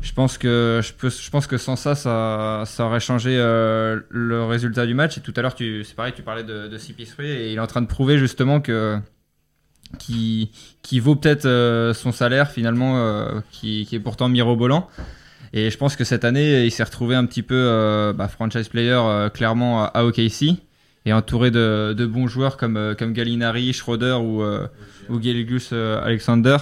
Je pense que, je peux, je pense que sans ça, ça, ça aurait changé euh, le résultat du match. Et tout à l'heure, tu, c'est pareil, tu parlais de, de C P trois et il est en train de prouver justement que, qu'il, qu'il vaut peut-être euh, son salaire finalement, euh, qui, qui est pourtant mirobolant. Et je pense que cette année, il s'est retrouvé un petit peu euh, bah, franchise player euh, clairement à, à O K C. Et entouré de, de bons joueurs comme, comme Gallinari, Schroeder ou, euh, ou Gilgeous euh, Alexander.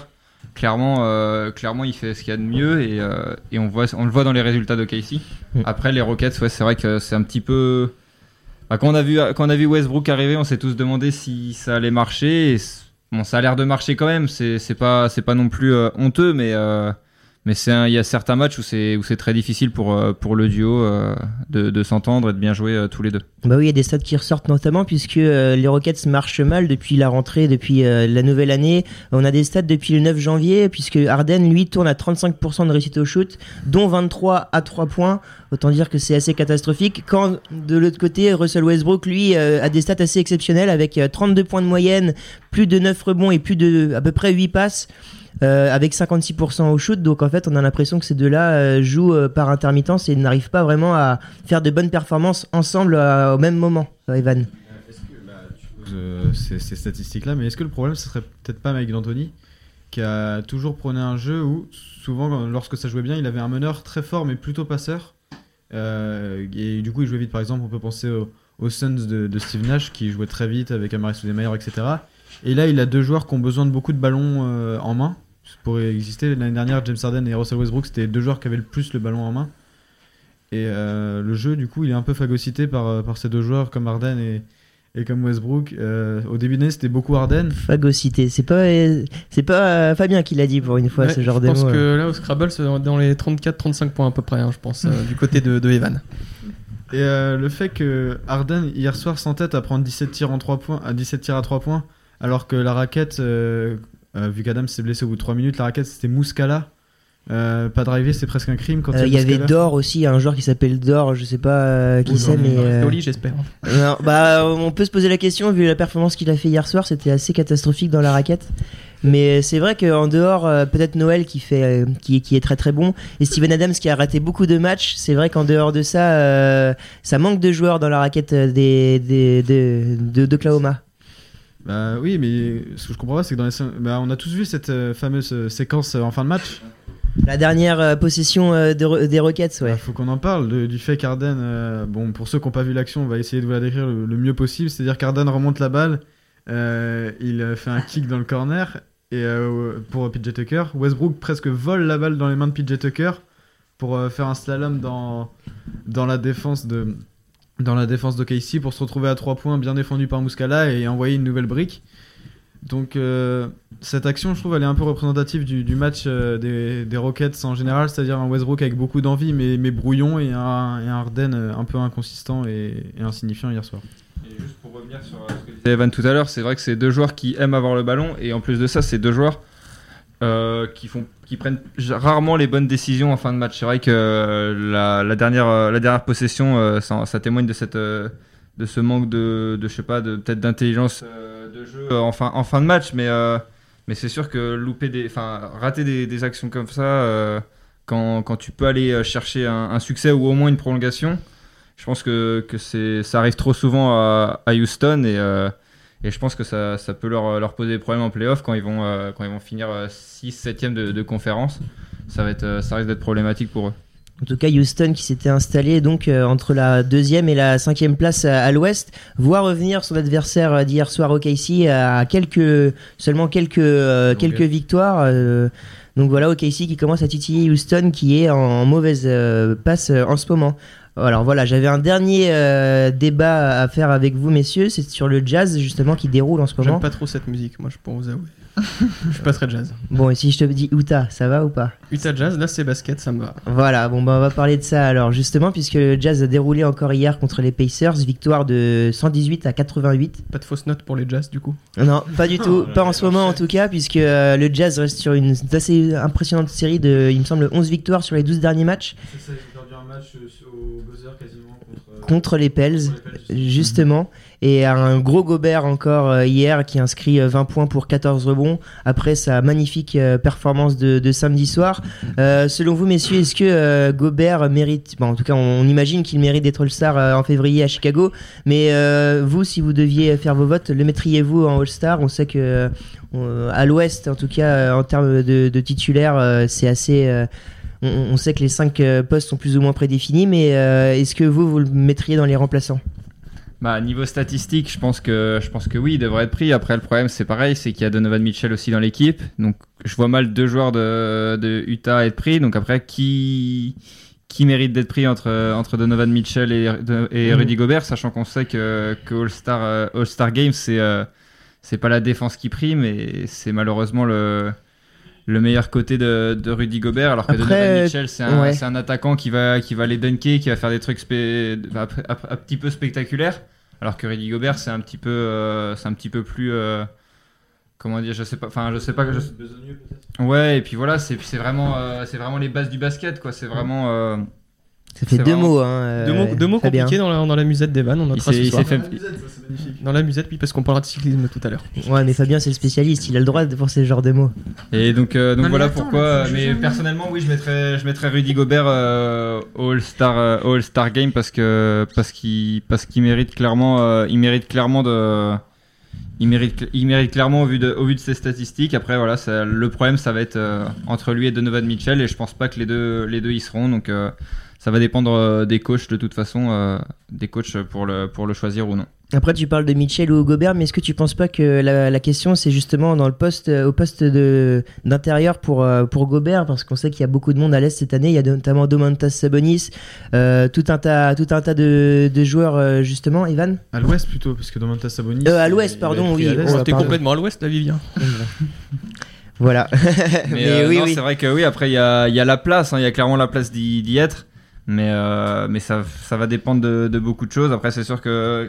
Clairement, euh, clairement, il fait ce qu'il y a de mieux et, euh, et on, voit, on le voit dans les résultats d'O K C. Après, les Rockets, ouais, c'est vrai que c'est un petit peu... Bah, quand, on a vu, quand on a vu Westbrook arriver, on s'est tous demandé si ça allait marcher. Et bon, ça a l'air de marcher quand même, c'est, c'est, pas, c'est pas non plus euh, honteux, mais... Euh, Mais il y a certains matchs où c'est, où c'est très difficile pour, pour le duo euh, de, de s'entendre et de bien jouer euh, tous les deux. Bah oui, il y a des stats qui ressortent notamment puisque euh, les Rockets marchent mal depuis la rentrée, depuis euh, la nouvelle année. On a des stats depuis le neuf janvier puisque Harden, lui, tourne à trente-cinq pour cent de réussite au shoot, dont vingt-trois à trois points. Autant dire que c'est assez catastrophique. Quand de l'autre côté, Russell Westbrook, lui, euh, a des stats assez exceptionnelles avec euh, trente-deux points de moyenne, plus de neuf rebonds et plus de à peu près huit passes. Euh, avec cinquante-six pour cent au shoot, donc en fait on a l'impression que ces deux-là euh, jouent euh, par intermittence et n'arrivent pas vraiment à faire de bonnes performances ensemble euh, au même moment. euh, Evan, est-ce que bah, tu poses euh, ces, ces statistiques-là, mais est-ce que le problème ce serait peut-être pas Mike D'Antoni qui a toujours prôné un jeu où souvent lorsque ça jouait bien il avait un meneur très fort mais plutôt passeur euh, et du coup il jouait vite. Par exemple, on peut penser aux au Suns de, de Steve Nash qui jouait très vite avec Amari Stoudemire, et cetera. Et là il a deux joueurs qui ont besoin de beaucoup de ballons euh, en main pour exister. L'année dernière, James Harden et Russell Westbrook, c'était les deux joueurs qui avaient le plus le ballon en main. Et euh, le jeu, du coup, il est un peu phagocyté par, par ces deux joueurs comme Harden et, Et comme Westbrook, euh, au début de l'année, c'était beaucoup Harden. Phagocyté. C'est pas, c'est pas Fabien qui l'a dit pour une fois, ouais, ce genre de mots. Je pense que là, au Scrabble, c'est dans les trente-quatre trente-cinq points à peu près, hein, je pense, euh, du côté de, de Evan. Et euh, le fait que Harden, hier soir, s'entête à prendre dix-sept tirs à trois points, alors que la raquette, euh, euh, vu qu'Adam s'est blessé au bout de trois minutes, la raquette, c'était Muscala. Euh, pas driver, c'est presque un crime. Il euh, y, y avait Dor aussi, un joueur qui s'appelle Dor, je sais pas euh, qui c'est, mais euh... Oli, j'espère. Non, bah, on peut se poser la question vu la performance qu'il a fait hier soir, c'était assez catastrophique dans la raquette. Mais c'est vrai qu'en dehors, peut-être Noël qui fait, qui, qui est très très bon, et Steven Adams qui a raté beaucoup de matchs. C'est vrai qu'en dehors de ça, euh, ça manque de joueurs dans la raquette des, des, des, de, d'Oklahoma. Bah oui, mais ce que je comprends pas, c'est que dans les, bah, on a tous vu cette euh, fameuse séquence euh, en fin de match. La dernière euh, possession euh, de re- des Rockets, ouais. Il ah, faut qu'on en parle de, du fait qu'Arden, euh, bon, pour ceux qui n'ont pas vu l'action, on va essayer de vous la décrire le, le mieux possible. C'est-à-dire qu'Arden remonte la balle, euh, il fait un kick dans le corner et euh, pour P J Tucker. Westbrook presque vole la balle dans les mains de P J Tucker pour euh, faire un slalom dans, dans la défense de dans la défense d'O K C pour se retrouver à trois points bien défendu par Muscala et envoyer une nouvelle brique. Donc euh, cette action, je trouve, elle est un peu représentative du, du match euh, des, des Rockets en général, c'est-à-dire un Westbrook avec beaucoup d'envie mais, mais brouillon et un, et un Harden un peu inconsistant et, et insignifiant hier soir. Et juste pour revenir sur ce que disait Evan tout à l'heure, c'est vrai que c'est deux joueurs qui aiment avoir le ballon et en plus de ça, c'est deux joueurs euh, qui, font, qui prennent rarement les bonnes décisions en fin de match. C'est vrai que euh, la, la, dernière, euh, la dernière possession, euh, ça, ça témoigne de cette... Euh, de ce manque de, de je sais pas, de, peut-être d'intelligence euh, de jeu euh, en, fin, en fin de match, mais, euh, mais c'est sûr que louper des, enfin, rater des, des actions comme ça, euh, quand, quand tu peux aller chercher un, un succès ou au moins une prolongation, je pense que, que c'est, ça arrive trop souvent à, à Houston et, euh, et je pense que ça, ça peut leur, leur poser des problèmes en play-off quand ils vont, euh, quand ils vont finir six septième de, de conférence. Ça, va être, ça risque d'être problématique pour eux. En tout cas, Houston qui s'était installé donc euh, entre la deuxième et la cinquième place à, à l'Ouest, voit revenir son adversaire d'hier soir O K C à quelques seulement quelques euh, quelques okay. victoires. Euh, donc voilà, O K C qui commence à titiller Houston qui est en, en mauvaise euh, passe euh, en ce moment. Alors voilà, j'avais un dernier euh, débat à faire avec vous, messieurs. C'est sur le jazz justement qui déroule en ce moment. J'aime pas trop cette musique, moi, je peux vous avouer. Je suis pas très jazz. Bon, et si je te dis Utah, ça va ou pas? Utah Jazz, là c'est basket, ça me va. Voilà, bon bah on va parler de ça alors justement, puisque le Jazz a déroulé encore hier contre les Pacers, victoire de cent dix-huit à quatre-vingt-huit. Pas de fausse note pour les Jazz du coup? Non, pas du tout, pas en ce moment en tout cas, puisque euh, le Jazz reste sur une assez impressionnante série de, il me semble, onze victoires sur les douze derniers matchs. C'est ça, j'ai perdu un match au buzzer quasiment contre, euh, contre les Pels, justement. Mmh. Et un gros Gobert encore hier qui inscrit vingt points pour quatorze rebonds après sa magnifique performance de, de samedi soir. Euh, selon vous, messieurs, est-ce que euh, Gobert mérite... Bon, en tout cas, on, on imagine qu'il mérite d'être All-Star euh, en février à Chicago. Mais euh, vous, si vous deviez faire vos votes, le mettriez-vous en All-Star? On sait que euh, à l'Ouest, en tout cas, en termes de, de titulaire, euh, c'est assez... Euh, on, on sait que les cinq postes sont plus ou moins prédéfinis. Mais euh, est-ce que vous, vous le mettriez dans les remplaçants? Bah, niveau statistique, je pense que je pense que oui, il devrait être pris. Après, le problème, c'est pareil, c'est qu'il y a Donovan Mitchell aussi dans l'équipe. Donc, je vois mal deux joueurs de, de Utah être pris. Donc après, qui qui mérite d'être pris entre entre Donovan Mitchell et, et Rudy mmh. Gobert, sachant qu'on sait que que All-Star All-Star Game, c'est euh, c'est pas la défense qui prime, mais c'est malheureusement le le meilleur côté de, de Rudy Gobert. Alors que après, Donovan Mitchell, c'est un ouais. c'est un attaquant qui va qui va les dunker, qui va faire des trucs spé- un, un, un petit peu spectaculaires. Alors que Rudy Gobert, c'est un petit peu, euh, c'est un petit peu plus, euh, comment dire, je sais pas, enfin, je sais pas que je. Besogneux peut-être. Ouais, et puis voilà, c'est, c'est vraiment, euh, c'est vraiment les bases du basket, quoi. C'est vraiment. Euh, ça fait deux vraiment... mots, hein. Deux mots, deux mots compliqués bien. dans la dans la musette des vannes. On notera ce soir. Fait... Dans la musette, ça, c'est magnifique. Dans la musette, puis parce qu'on parlera de cyclisme tout à l'heure. Ouais, mais Fabien, c'est le spécialiste, il a le droit pour ces genres de mots. Et donc, euh, donc non, voilà mais attends, pourquoi. Mais, mais personnellement, oui, je mettrais, je mettrais Rudy Gobert euh, All Star, euh, All Star Game parce que parce qu'il parce qu'il mérite clairement, euh, il mérite clairement de, il mérite, il mérite clairement au vu de, au vu de ses statistiques. Après voilà, ça, le problème, ça va être euh, entre lui et Donovan Mitchell, et je pense pas que les deux, les deux y seront. Donc euh, ça va dépendre des coachs de toute façon, euh, des coachs pour le, pour le choisir ou non. Après, tu parles de Mitchell ou Gobert, mais est-ce que tu penses pas que la, la question, c'est justement dans le poste, au poste de, d'intérieur pour, pour Gobert, parce qu'on sait qu'il y a beaucoup de monde à l'Est cette année. Il y a notamment Domantas Sabonis, euh, tout un tas, tout un tas de, de joueurs, justement, Evan ? À l'Ouest plutôt, parce que Domantas Sabonis... Euh, à l'Ouest, il, pardon, il oui. On était complètement à l'Ouest, là, Vivien. Voilà. mais mais euh, oui, non, oui. C'est vrai que oui, après, il y a, y a la place, il hein, y a clairement la place d'y, d'y être, mais, euh, mais ça, ça va dépendre de, de beaucoup de choses. Après, c'est sûr que...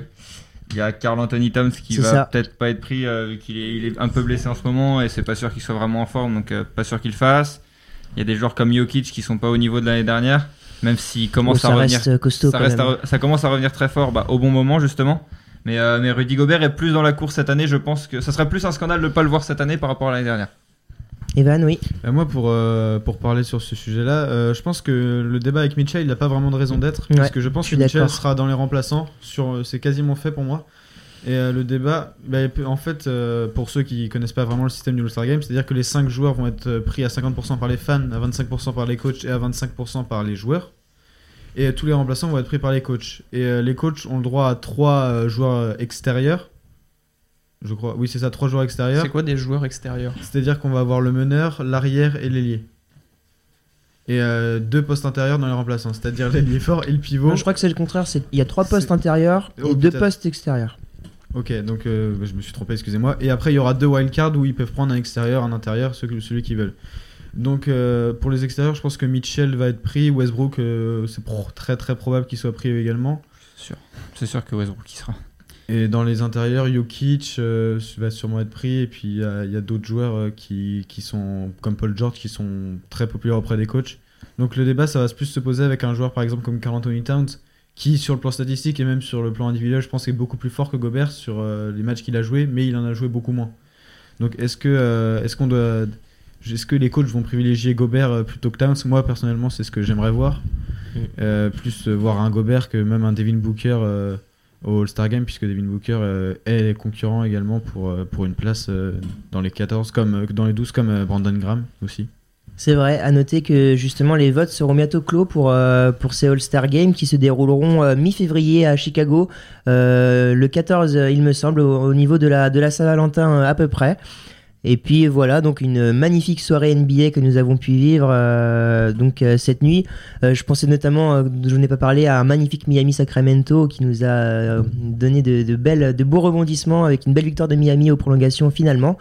Il y a Karl Anthony Towns qui c'est va ça. peut-être pas être pris, euh, vu qu'il est, il est un peu blessé en ce moment et c'est pas sûr qu'il soit vraiment en forme, donc euh, pas sûr qu'il le fasse. Il y a des joueurs comme Jokic qui sont pas au niveau de l'année dernière, même s'il commence oh, ça à revenir. Reste costaud ça, reste à, ça commence à revenir très fort bah, au bon moment, justement. Mais, euh, mais Rudy Gobert est plus dans la course cette année, je pense que ça serait plus un scandale de pas le voir cette année par rapport à l'année dernière. Evan, oui. Bah moi, pour, euh, pour parler sur ce sujet-là, euh, je pense que le débat avec Mitchell, il n'a pas vraiment de raison d'être. Ouais, parce que je pense je que Mitchell d'accord. sera dans les remplaçants. Sur, c'est quasiment fait pour moi. Et euh, le débat, bah, en fait, euh, pour ceux qui ne connaissent pas vraiment le système du All-Star Game, c'est-à-dire que les cinq joueurs vont être pris à cinquante pour cent par les fans, à vingt-cinq pour cent par les coachs et à vingt-cinq pour cent par les joueurs. Et euh, tous les remplaçants vont être pris par les coachs. Et euh, les coachs ont le droit à trois euh, joueurs extérieurs. Je crois, oui, c'est ça, trois joueurs extérieurs. C'est quoi des joueurs extérieurs ? C'est-à-dire qu'on va avoir le meneur, l'arrière et l'ailier. Et euh, deux postes intérieurs dans les remplaçants, c'est-à-dire l'ailier fort et le pivot. Non, je crois que c'est le contraire, c'est... il y a trois postes c'est... intérieurs et oh, deux peut-être. postes extérieurs. Ok, donc euh, je me suis trompé, excusez-moi. Et après, il y aura deux wildcards où ils peuvent prendre un extérieur, un intérieur, ceux, celui qu'ils veulent. Donc euh, pour les extérieurs, je pense que Mitchell va être pris, Westbrook, euh, c'est pro- très très probable qu'il soit pris également. C'est sûr, c'est sûr que Westbrook y sera. Et dans les intérieurs, Jokic euh, va sûrement être pris. Et puis, il y, y a d'autres joueurs euh, qui, qui sont, comme Paul George, qui sont très populaires auprès des coachs. Donc, le débat, ça va plus se poser avec un joueur, par exemple, comme Karl Anthony Towns, qui, sur le plan statistique et même sur le plan individuel, je pense, est beaucoup plus fort que Gobert sur euh, les matchs qu'il a joués, mais il en a joué beaucoup moins. Donc, est-ce que, euh, est-ce qu'on doit, est-ce que les coachs vont privilégier Gobert plutôt que Towns ? Moi, personnellement, c'est ce que j'aimerais voir. Euh, plus euh, voir un Gobert que même un Devin Booker... Euh, au All-Star Game, puisque Devin Booker euh, est concurrent également pour, euh, pour une place euh, dans les quatorze, comme, euh, dans les douze, comme euh, Brandon Graham aussi. C'est vrai, à noter que justement les votes seront bientôt clos pour, euh, pour ces All-Star Games qui se dérouleront euh, mi-février à Chicago, euh, le quatorze il me semble, au, au niveau de la, de la Saint-Valentin à peu près. Et puis voilà, donc une magnifique soirée N B A que nous avons pu vivre euh, donc euh, cette nuit. Euh, je pensais notamment, euh, je n'ai pas parlé, à un magnifique Miami-Sacramento qui nous a euh, donné de, de, belles, de beaux rebondissements avec une belle victoire de Miami aux prolongations finalement.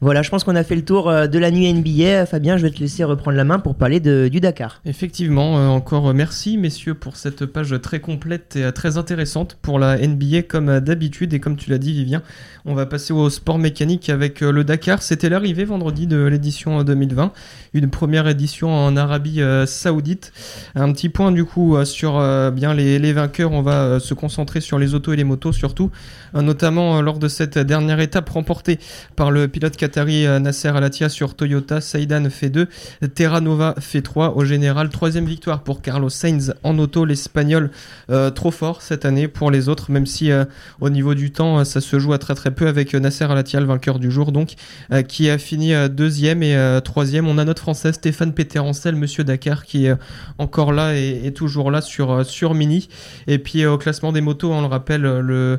Voilà, je pense qu'on a fait le tour de la nuit N B A. Fabien, je vais te laisser reprendre la main pour parler de, du Dakar. Effectivement, euh, encore merci messieurs pour cette page très complète et très intéressante pour la N B A comme d'habitude. Et comme tu l'as dit Vivien, on va passer au sport mécanique avec le Dakar. C'était l'arrivée vendredi de l'édition deux mille vingt, une première édition en Arabie Saoudite. Un petit point du coup sur euh, bien les, les vainqueurs, on va se concentrer sur les autos et les motos surtout, notamment lors de cette dernière étape remportée par le pilote Qatari Nasser Al Attiyah sur Toyota, Saidan fait deux, Terra Nova fait trois. Au général, troisième victoire pour Carlos Sainz en auto, l'Espagnol euh, trop fort cette année pour les autres, même si euh, au niveau du temps ça se joue à très très peu avec Nasser Al Attiyah, le vainqueur du jour donc, euh, qui a fini euh, deuxième et euh, troisième. On a notre français Stéphane Peter-Ancel, Monsieur Dakar, qui est encore là et, et toujours là sur, euh, sur Mini. Et puis euh, au classement des motos, on le rappelle, le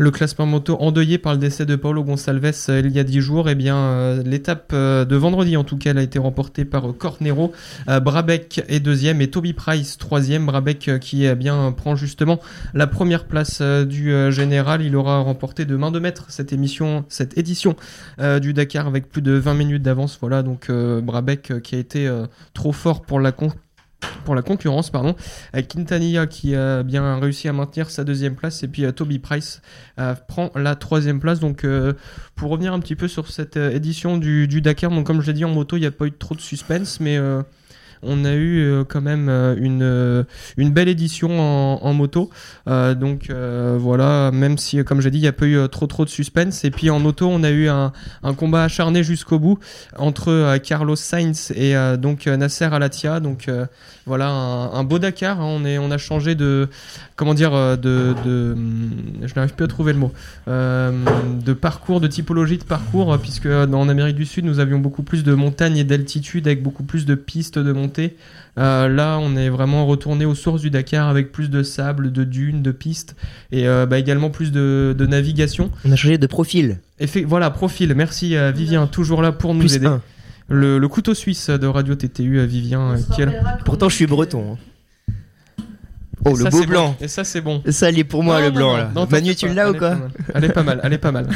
Le classement moto endeuillé par le décès de Paulo Gonçalves euh, il y a dix jours, eh bien, euh, l'étape euh, de vendredi en tout cas, elle a été remportée par euh, Cornero. Euh, Brabec est deuxième et Toby Price troisième. Brabec euh, qui eh bien, prend justement la première place euh, du euh, général. Il aura remporté de main de maître cette, émission, cette édition euh, du Dakar avec plus de vingt minutes d'avance. Voilà, donc euh, Brabec euh, qui a été euh, trop fort pour la con. pour la concurrence, pardon. Quintanilla qui a bien réussi à maintenir sa deuxième place et puis uh, Toby Price uh, prend la troisième place. Donc euh, pour revenir un petit peu sur cette euh, édition du, du Dakar, donc comme je l'ai dit en moto, il n'y a pas eu trop de suspense, mais euh, on a eu euh, quand même euh, une, euh, une belle édition en, en moto. Euh, donc euh, voilà, même si, comme j'ai dit, il n'y a pas eu euh, trop trop de suspense. Et puis en auto, on a eu un, un combat acharné jusqu'au bout entre euh, Carlos Sainz et euh, donc euh, Nasser Al Attiyah. Donc euh, voilà, un, un beau Dakar. Hein. On, est, on a changé de... Comment dire de, de, Je n'arrive plus à trouver le mot. Euh, de parcours, de typologie de parcours, puisque en Amérique du Sud, nous avions beaucoup plus de montagnes et d'altitude avec beaucoup plus de pistes de montagnes. remontée. Euh, là, on est vraiment retourné aux sources du Dakar avec plus de sable, de dunes, de pistes et euh, bah, également plus de, de navigation. On a changé de profil. Effect, voilà, profil. Merci à Vivien, toujours là pour nous plus aider. Le, le couteau suisse de Radio T T U à Vivien. Qui elle... Pourtant, je suis breton. Oh, et le ça, beau blanc. Bon. Et ça, c'est bon. Ça, il est pour moi, non, le non, blanc. Non, là. Non, Manu, tu l'as ou quoi? Elle est pas mal, elle est pas mal.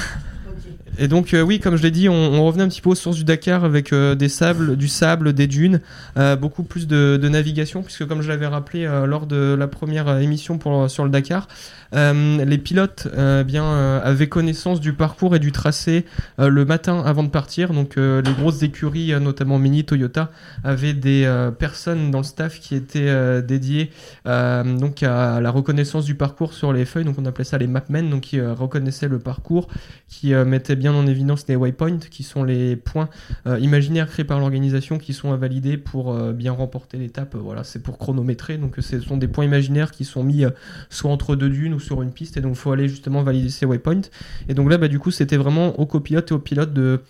Et donc euh, oui, comme je l'ai dit, on, on revenait un petit peu aux sources du Dakar avec euh, des sables, du sable, des dunes, euh, beaucoup plus de, de navigation, puisque comme je l'avais rappelé euh, lors de la première émission pour, sur le Dakar, euh, les pilotes euh, bien, euh, avaient connaissance du parcours et du tracé euh, le matin avant de partir. Donc euh, les grosses écuries, notamment Mini, Toyota, avaient des euh, personnes dans le staff qui étaient euh, dédiées euh, donc à la reconnaissance du parcours sur les feuilles. Donc on appelait ça les mapmen, donc qui euh, reconnaissaient le parcours, qui euh, mettaient bien en évidence les waypoints, qui sont les points euh, imaginaires créés par l'organisation qui sont à valider pour euh, bien remporter l'étape. Voilà, c'est pour chronométrer, donc ce sont des points imaginaires qui sont mis euh, soit entre deux dunes ou sur une piste, et donc il faut aller justement valider ces waypoints. Et donc là, bah, du coup, c'était vraiment aux copilotes et aux pilotes de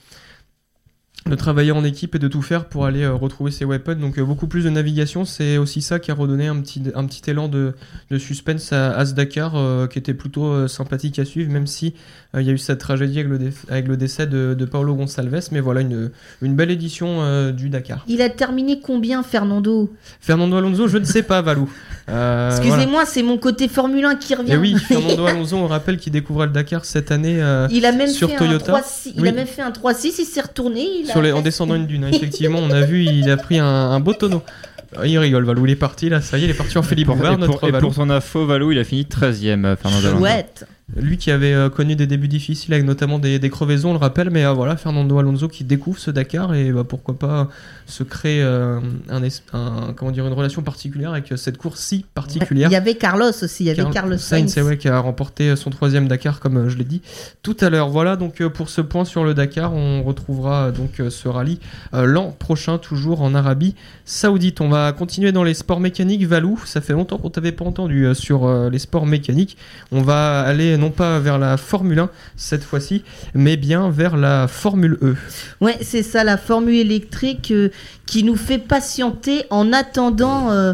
de travailler en équipe et de tout faire pour aller euh, retrouver ses weapons. Donc euh, beaucoup plus de navigation, c'est aussi ça qui a redonné un petit, un petit élan de, de suspense à, à ce Dakar euh, qui était plutôt euh, sympathique à suivre, même si il euh, y a eu cette tragédie avec le, dé- avec le décès de, de Paulo Gonçalves. Mais voilà, une, une belle édition euh, du Dakar. Il a terminé combien, Fernando Fernando Alonso, je ne sais pas, Valou. Euh, Excusez-moi, voilà. C'est mon côté Formule un qui revient. Et oui, Fernando Alonso, on rappelle qu'il découvrait le Dakar cette année euh, il a même sur fait Toyota. Un trois six, il oui. a même fait un trois six, il s'est retourné, il a... Sur les, en descendant une dune, hein. Effectivement, on a vu, il a pris un, un beau tonneau. Il rigole, Valou, il est parti là, ça y est, il est parti en Philibert. Et, pour, et pour son info, Valou, il a fini treizième, Fernando Alonso. Chouette. Lui qui avait euh, connu des débuts difficiles avec notamment des, des crevaisons, on le rappelle, mais euh, voilà, Fernando Alonso qui découvre ce Dakar et bah, pourquoi pas se créer euh, un, un, comment dire, une relation particulière avec cette course si particulière. Il y avait Carlos aussi, il y avait Car- Carlos Sainz. Sainz ouais, qui a remporté son troisième Dakar, comme je l'ai dit tout à l'heure. Voilà, donc euh, pour ce point sur le Dakar, on retrouvera donc euh, ce rallye euh, l'an prochain, toujours en Arabie Saoudite. On va continuer dans les sports mécaniques. Valou, ça fait longtemps qu'on t'avait pas entendu euh, sur euh, les sports mécaniques. On va aller non pas vers la Formule un cette fois-ci, mais bien vers la Formule E. Ouais, c'est ça, la Formule électrique euh, qui nous fait patienter en attendant, euh,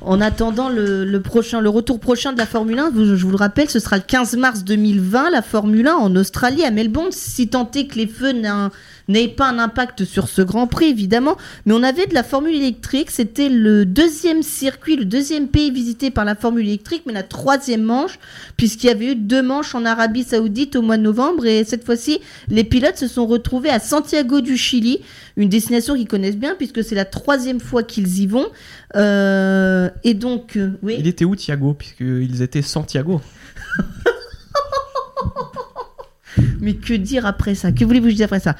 en attendant le, le, prochain, le retour prochain de la Formule un. Je, je vous le rappelle, ce sera le quinze mars deux mille vingt, la Formule un en Australie, à Melbourne, si tant est que les feux n'aient n'ait pas un impact sur ce Grand Prix, évidemment. Mais on avait de la Formule électrique, c'était le deuxième circuit, le deuxième pays visité par la Formule électrique, mais la troisième manche, puisqu'il y avait eu deux manches en Arabie Saoudite au mois de novembre, et cette fois-ci, les pilotes se sont retrouvés à Santiago du Chili, une destination qu'ils connaissent bien, puisque c'est la troisième fois qu'ils y vont. Euh, et donc, euh, oui. Il était où, Thiago, puisqu'ils étaient Santiago? Mais que dire après ça? Que voulez-vous dire après ça?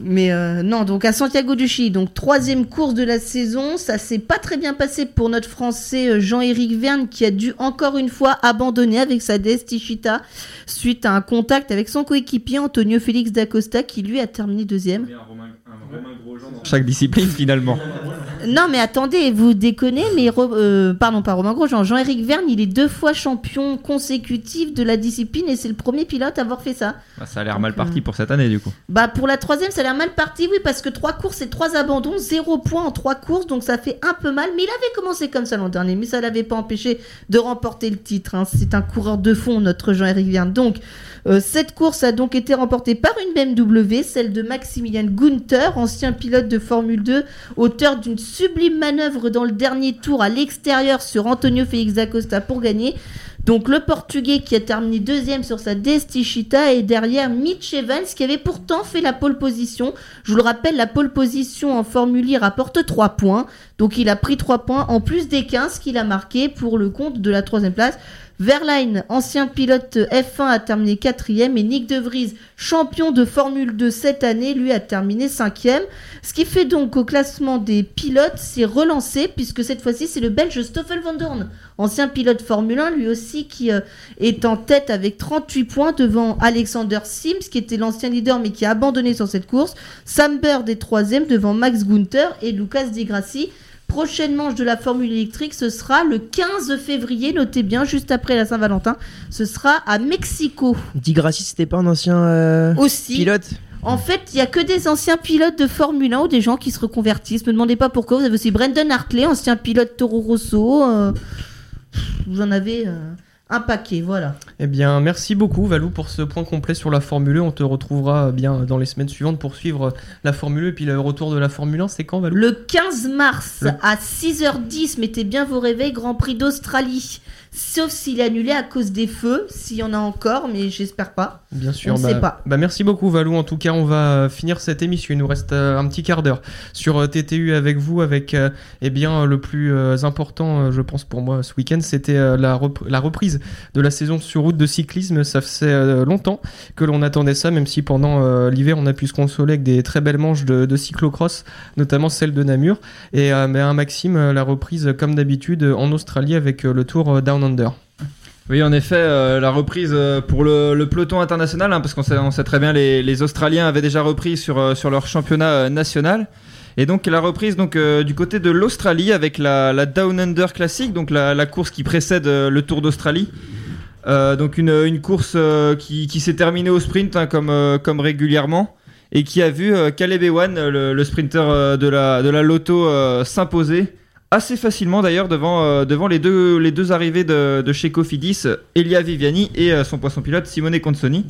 Mais euh, non, donc à Santiago du Chili, donc troisième course de la saison, ça s'est pas très bien passé pour notre Français Jean-Éric Vergne qui a dû encore une fois abandonner avec sa D S Tichita suite à un contact avec son coéquipier Antonio Félix d'Acosta qui lui a terminé deuxième. Il y a un Romain, un Romain Grosjean dans chaque discipline finalement. Non mais attendez, vous déconnez, mais Ro- euh, pardon pas Romain Grosjean, Jean-Éric Vergne, il est deux fois champion consécutif de la discipline et c'est le premier pilote à avoir fait ça. Bah, ça a l'air donc, mal parti euh... pour cette année du coup. Bah pour la troisième, ça a l'air mal parti, oui, parce que trois courses et trois abandons, zéro point en trois courses, donc ça fait un peu mal, mais il avait commencé comme ça l'an dernier, mais ça l'avait pas empêché de remporter le titre, hein. C'est un coureur de fond, notre Jean-Éric Vergne. Donc euh, cette course a donc été remportée par une B M W, celle de Maximilian Günther, ancien pilote de Formule deux, auteur d'une sublime manœuvre dans le dernier tour à l'extérieur sur Antonio Félix d'Acosta pour gagner. Donc le Portugais qui a terminé deuxième sur sa D S Tichita et derrière Mitch Evans qui avait pourtant fait la pole position. Je vous le rappelle, la pole position en Formule E rapporte trois points. Donc il a pris trois points en plus des quinze qu'il a marqués pour le compte de la troisième place. Verlaine, ancien pilote F un, a terminé quatrième et Nick De Vries, champion de Formule deux cette année, lui a terminé cinquième. Ce qui fait donc au classement des pilotes, c'est relancé puisque cette fois-ci c'est le Belge Stoffel Van Dorn, ancien pilote Formule un, lui aussi qui euh, est en tête avec trente-huit points devant Alexander Sims qui était l'ancien leader mais qui a abandonné sur cette course. Sam Bird est troisième devant Max Günther et Lucas Di Grassi. Prochaine manche de la Formule électrique, ce sera le quinze février, notez bien, juste après la Saint-Valentin. Ce sera à Mexico. Di Grassi, c'était pas un ancien euh, Aussi, pilote En fait, il n'y a que des anciens pilotes de Formule un ou des gens qui se reconvertissent. Ne me demandez pas pourquoi. Vous avez aussi Brendan Hartley, ancien pilote Toro Rosso. Euh, vous en avez euh, un paquet, voilà. Eh bien, merci beaucoup, Valou, pour ce point complet sur la Formule un. On te retrouvera bien dans les semaines suivantes pour suivre la Formule un. Et puis le retour de la Formule un, c'est quand, Valou ? Le quinze mars le... à six heures dix. Mettez bien vos réveils, Grand Prix d'Australie. Sauf s'il est annulé à cause des feux, s'il y en a encore, mais j'espère pas. Bien sûr, on bah, sait pas. Bah merci beaucoup Valou, en tout cas on va finir cette émission, il nous reste un petit quart d'heure sur T T U avec vous, avec euh, eh bien, le plus euh, important euh, je pense pour moi ce week-end, c'était euh, la, rep- la reprise de la saison sur route de cyclisme. Ça faisait euh, longtemps que l'on attendait ça, même si pendant euh, l'hiver on a pu se consoler avec des très belles manches de, de cyclocross, notamment celle de Namur, et euh, bah, Maxime, la reprise comme d'habitude en Australie avec euh, le Tour euh, Down Under. Oui, en effet, euh, la reprise euh, pour le, le peloton international, hein, parce qu'on sait, on sait très bien, les, les Australiens avaient déjà repris sur, euh, sur leur championnat euh, national. Et donc la reprise donc, euh, du côté de l'Australie avec la, la Down Under Classic, donc la, la course qui précède euh, le Tour d'Australie. Euh, donc une, une course euh, qui, qui s'est terminée au sprint, hein, comme, euh, comme régulièrement, et qui a vu euh, Caleb Ewan, le, le sprinter euh, de, la, de la Lotto, euh, s'imposer. Assez facilement d'ailleurs devant, euh, devant les, deux, les deux arrivées de, de chez Cofidis, Elia Viviani et euh, son poisson pilote Simone Consoni.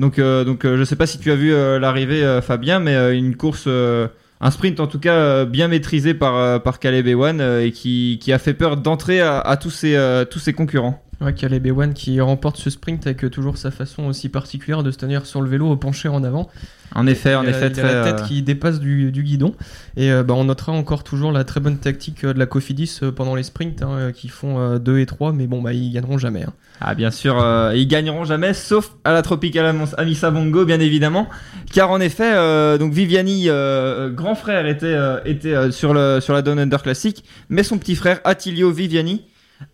Donc, euh, donc euh, je ne sais pas si tu as vu euh, l'arrivée euh, Fabien, mais euh, une course, euh, un sprint en tout cas euh, bien maîtrisé par, euh, par Caleb Ewan euh, et qui, qui a fait peur d'entrer à, à tous, ses, euh, tous ses concurrents. Ouais, Caleb Ewan qui remporte ce sprint avec toujours sa façon aussi particulière de se tenir sur le vélo penché en avant. En effet, en effet, très... la tête qui dépasse du, du guidon. Et euh, bah, on notera encore toujours la très bonne tactique de la Cofidis pendant les sprints, hein, qui font deux euh, et trois, mais bon, bah, ils gagneront jamais. Hein. Ah, bien sûr, euh, ils gagneront jamais, sauf à la Tropicale Amissa Bongo, bien évidemment. Car en effet, euh, donc Viviani, euh, grand frère, était, euh, était euh, sur, le, sur la Down Under Classic, mais son petit frère, Attilio Viviani,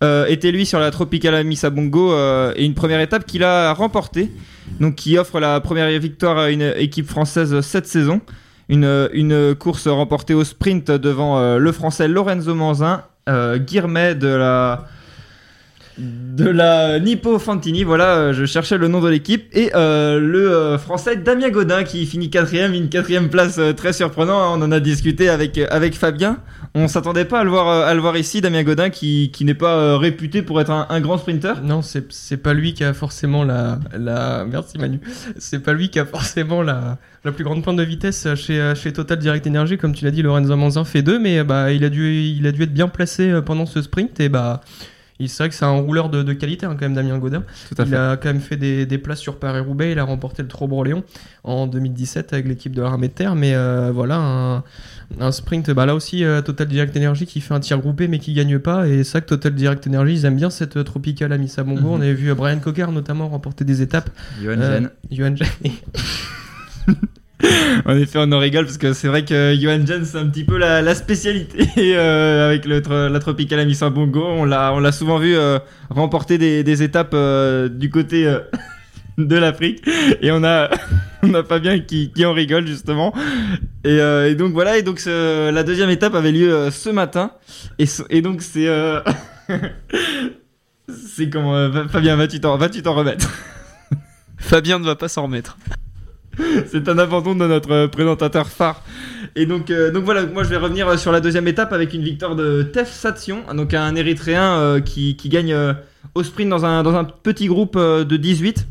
Euh, était lui sur la Tropicale Amissa Bongo euh, et une première étape qu'il a remportée, donc qui offre la première victoire à une équipe française cette saison, une, une course remportée au sprint devant euh, le français Lorenzo Manzin, euh, Guirmet de la de la Nippo Fantini, voilà, je cherchais le nom de l'équipe, et euh, le euh, français Damien Godin qui finit quatrième, une quatrième place euh, très surprenante, hein, on en a discuté avec, avec Fabien, on s'attendait pas à le voir, à le voir ici, Damien Godin qui, qui n'est pas euh, réputé pour être un, un grand sprinter. Non, c'est, c'est pas lui qui a forcément la, la... merci Manu, c'est pas lui qui a forcément la, la plus grande pointe de vitesse chez, chez Total Direct Energy, comme tu l'as dit, Lorenzo Manzin fait deux, mais bah, il, a dû, il a dû être bien placé pendant ce sprint, et bah... c'est vrai que c'est un rouleur de, de qualité, hein, quand même, Damien Godin. Tout à il fait. A quand même fait des, des places sur Paris-Roubaix. Il a remporté le Trobroléon en deux mille dix-sept avec l'équipe de l'Armée de Terre. Mais euh, voilà, un, un sprint. Bah, là aussi, euh, Total Direct Energy qui fait un tir groupé mais qui gagne pas. Et c'est vrai que Total Direct Energy, ils aiment bien cette euh, Tropicale Amissa Bongo. Mm-hmm. On avait vu euh, Brian Coquard notamment remporter des étapes. Johan Jen. Johan Jen. En effet, on en rigole parce que c'est vrai que Johan Jen, c'est un petit peu la, la spécialité euh, avec le, la Tropicale Amissa Bongo. On l'a, on l'a souvent vu euh, remporter des, des étapes euh, du côté euh, de l'Afrique. Et on a, on a Fabien qui, qui en rigole justement. Et, euh, et donc voilà. Et donc ce, la deuxième étape avait lieu euh, ce matin. Et, et donc c'est, euh, c'est comment euh, Fabien, vas-tu t'en, vas-tu t'en remettre? Fabien ne va pas s'en remettre. C'est un abandon de notre présentateur phare. Et donc, euh, donc voilà, moi je vais revenir sur la deuxième étape avec une victoire de Tef Satsion, donc un Érythréen euh, qui, qui gagne euh, au sprint dans un, dans un petit groupe euh, de dix-huit.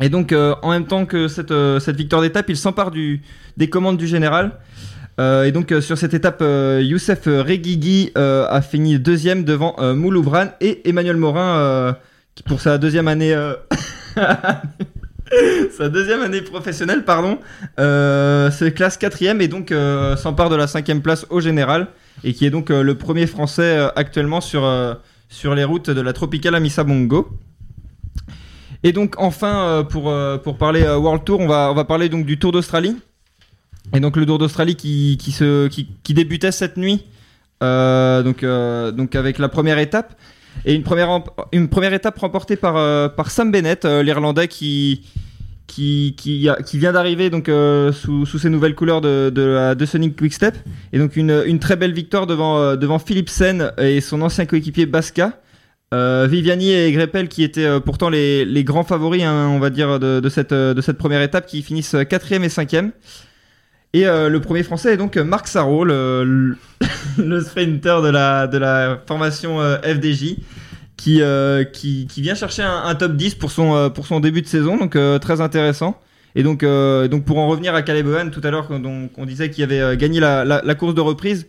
Et donc euh, en même temps que cette, euh, cette victoire d'étape, il s'empare du, des commandes du général. Euh, et donc euh, sur cette étape, euh, Youssef Reguigui euh, a fini deuxième devant euh, Mouloubran et Emmanuel Morin euh, qui pour sa deuxième année... Euh... Sa deuxième année professionnelle, pardon, euh, se classe quatrième et donc euh, s'empare de la cinquième place au général et qui est donc euh, le premier français euh, actuellement sur, euh, sur les routes de la Tropicale Amissa Bongo. Et donc enfin euh, pour, euh, pour parler euh, World Tour, on va, on va parler donc du Tour d'Australie. Et donc le Tour d'Australie qui, qui, se, qui, qui débutait cette nuit euh, donc, euh, donc avec la première étape. Et une première, une première étape remportée par, euh, par Sam Bennett, euh, l'Irlandais qui, qui, qui, a, qui vient d'arriver donc, euh, sous, sous ses nouvelles couleurs de, de la Deceuninck Quickstep. Et donc une, une très belle victoire devant, euh, devant Philipsen et son ancien coéquipier Basca. Euh, Viviani et Greppel qui étaient euh, pourtant les, les grands favoris, hein, on va dire, de, de, cette, de cette première étape, qui finissent quatrième et cinquième. Et euh, le premier français est donc Marc Sarrault, le, le, le sprinter de la, de la formation euh, F D J, qui, euh, qui, qui vient chercher un, un top dix pour son, euh, pour son début de saison, donc euh, très intéressant. Et donc, euh, donc pour en revenir à Caleb Ewan tout à l'heure, quand on, on disait qu'il avait gagné la, la, la course de reprise,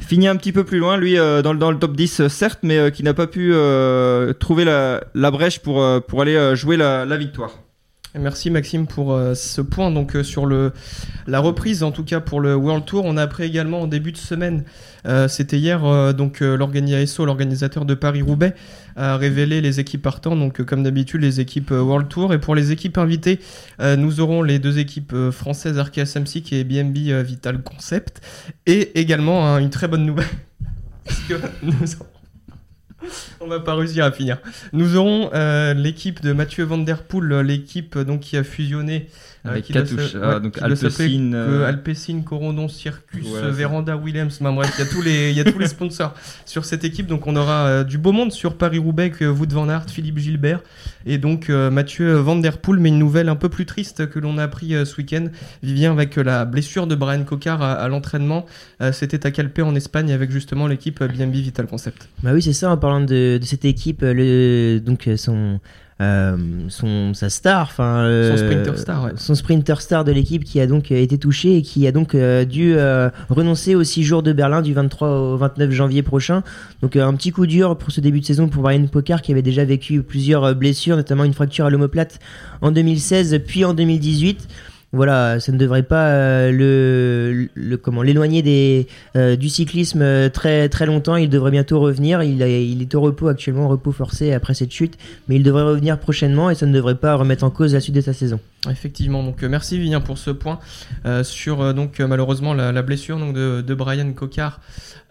finit un petit peu plus loin, lui, euh, dans, le, dans le top dix, certes, mais euh, qui n'a pas pu euh, trouver la, la brèche pour, euh, pour aller euh, jouer la, la victoire. Merci Maxime pour euh, ce point. Donc euh, sur le, la reprise, en tout cas pour le World Tour, on a appris également en début de semaine, euh, c'était hier, euh, donc euh, l'Organiaso, l'organisateur de Paris-Roubaix, a révélé les équipes partantes, donc euh, comme d'habitude les équipes euh, World Tour. Et pour les équipes invitées, euh, nous aurons les deux équipes euh, françaises, Arkea Samsic et B M B euh, Vital Concept. Et également hein, une très bonne nouvelle, parce que nous avons... On va pas réussir à finir. Nous aurons euh, l'équipe de Mathieu Van Der Poel, l'équipe donc, qui a fusionné euh, avec Katouche, se... ah, ouais, donc Alpecin, euh... Alpecin, Corondon, Circus, ouais, Véranda, Williams. Bah, bref, il y a tous les, il y a tous les sponsors sur cette équipe. Donc on aura euh, du beau monde sur Paris-Roubaix, Wout Van Aert, Philippe Gilbert et donc euh, Mathieu Van Der Poel. Mais une nouvelle un peu plus triste que l'on a appris euh, ce week-end, Vivien, avec euh, la blessure de Brian Cocard à, à l'entraînement. Euh, c'était à Calpe en Espagne avec justement l'équipe B M B Vital Concept. Bah oui, c'est ça. En parlant de, de cette équipe, le, donc son, euh, son, sa star, enfin euh, son sprinter star, ouais. son sprinter star de l'équipe qui a donc été touché et qui a donc euh, dû euh, renoncer aux six jours de Berlin du vingt-trois au vingt-neuf janvier prochain. Donc euh, un petit coup dur pour ce début de saison pour Brian Cocard, qui avait déjà vécu plusieurs blessures, notamment une fracture à l'omoplate en deux mille seize puis en deux mille dix-huit. Voilà, ça ne devrait pas euh, le, le comment l'éloigner des euh, du cyclisme euh, très très longtemps. Il devrait bientôt revenir. Il, a, il est au repos actuellement, repos forcé après cette chute, mais il devrait revenir prochainement et ça ne devrait pas remettre en cause la suite de sa saison. Effectivement, donc euh, merci Vivien pour ce point euh, sur euh, donc euh, malheureusement la, la blessure donc de, de Brian Cocard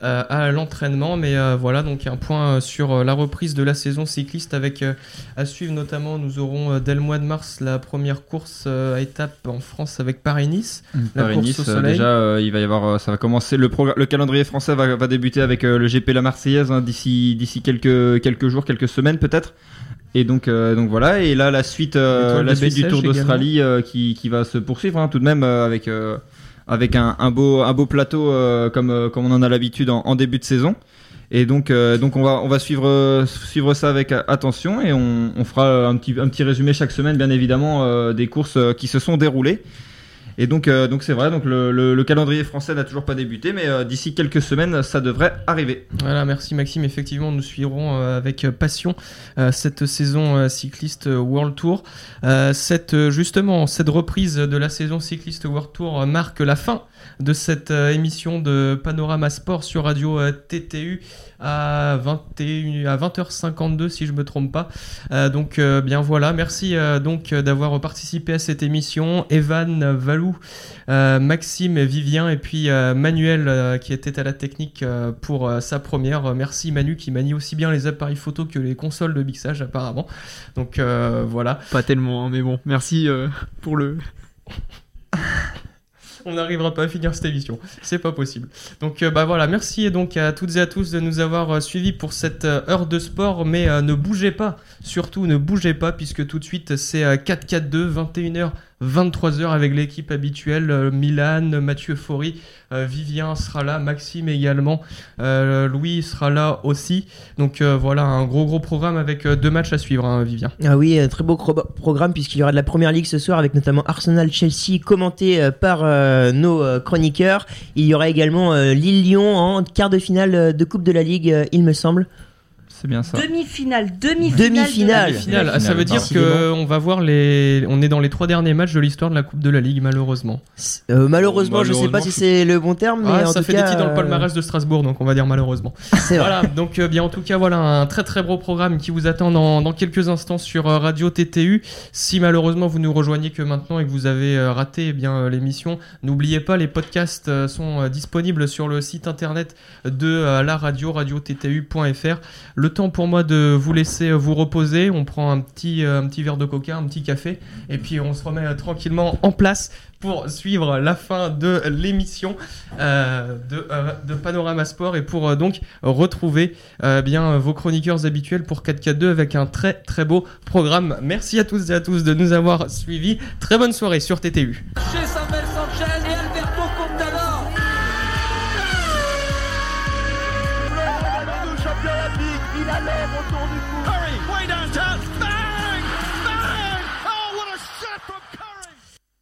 euh, à l'entraînement, mais euh, voilà donc un point euh, sur euh, la reprise de la saison cycliste avec euh, à suivre notamment nous aurons euh, dès le mois de mars la première course euh, à étapes en France avec Paris-Nice. La Paris-Nice, course au soleil. Euh, déjà euh, il va y avoir euh, ça va commencer le, progr- le calendrier français va, va débuter avec euh, le G P La Marseillaise hein, d'ici d'ici quelques quelques jours, quelques semaines peut-être. Et donc, euh, donc voilà, et là la suite, euh, la suite du Tour d'Australie euh, qui, qui va se poursuivre hein, tout de même euh, avec, euh, avec un, un, beau, un beau plateau euh, comme, euh, comme on en a l'habitude en, en début de saison. Et donc, euh, donc on va, on va suivre, euh, suivre ça avec attention et on, on fera un petit, un petit résumé chaque semaine bien évidemment euh, des courses euh, qui se sont déroulées. Et donc, euh, donc c'est vrai, donc le, le, le calendrier français n'a toujours pas débuté, mais euh, d'ici quelques semaines, ça devrait arriver. Voilà, merci Maxime. Effectivement, nous suivrons euh, avec passion euh, cette saison euh, cycliste World Tour. Euh, cette, justement, cette reprise de la saison cycliste World Tour marque la fin de cette euh, émission de Panorama Sport sur Radio euh, T T U à, vingt et une, à vingt heures cinquante-deux, si je ne me trompe pas. Euh, donc, euh, bien voilà, merci euh, donc, d'avoir participé à cette émission. Evan, Valou, Euh, Maxime, Vivien et puis euh, Manuel euh, qui était à la technique euh, pour euh, sa première. Merci Manu qui manie aussi bien les appareils photo que les consoles de mixage apparemment. Donc euh, voilà. Pas tellement, hein, mais bon. Merci euh, pour le. On n'arrivera pas à finir cette émission, c'est pas possible. Donc euh, bah voilà, merci donc à toutes et à tous de nous avoir euh, suivis pour cette euh, heure de sport, mais euh, ne bougez pas, surtout ne bougez pas, puisque tout de suite c'est euh, quatre quatre deux, vingt et une heures, vingt-trois heures avec l'équipe habituelle, euh, Milan, Mathieu Faury, euh, Vivien sera là, Maxime également, euh, Louis sera là aussi. Donc euh, voilà, un gros gros programme avec euh, deux matchs à suivre, hein, Vivien. Ah oui, très beau cro- programme puisqu'il y aura de la Première Ligue ce soir avec notamment Arsenal-Chelsea commenté euh, par... Euh... nos chroniqueurs. Il y aura également euh, Lille-Lyon en quart de finale de Coupe de la Ligue, euh, il me semble. C'est bien ça. Demi-finale, demi-finale. Demi-finale. demi-finale. Ah, ça veut dire que on va voir les. On est dans les trois derniers matchs de l'histoire de la Coupe de la Ligue, malheureusement. Euh, malheureusement, bon, malheureusement, je sais pas si c'est le bon terme, mais ah, en ça tout fait cas, des titres dans le palmarès de Strasbourg, donc on va dire malheureusement. C'est voilà. Vrai. Donc euh, bien en tout cas, voilà un très très beau programme qui vous attend dans, dans quelques instants sur euh, Radio T T U. Si malheureusement vous nous rejoignez que maintenant et que vous avez euh, raté eh bien euh, l'émission, n'oubliez pas les podcasts euh, sont euh, disponibles sur le site internet de euh, la radio radio t t u point f r. Le le temps pour moi de vous laisser vous reposer. On prend un petit, un petit verre de coca, un petit café, et puis on se remet tranquillement en place pour suivre la fin de l'émission euh, de, euh, de Panorama Sport et pour euh, donc retrouver euh, bien, vos chroniqueurs habituels pour quatre quatre deux avec un très très beau programme. Merci à tous et à tous de nous avoir suivis. Très bonne soirée sur T T U. Chez Samuel Sanchez et Alberto Contador. Le championnat de la Ligue, il a l'air autour du coup.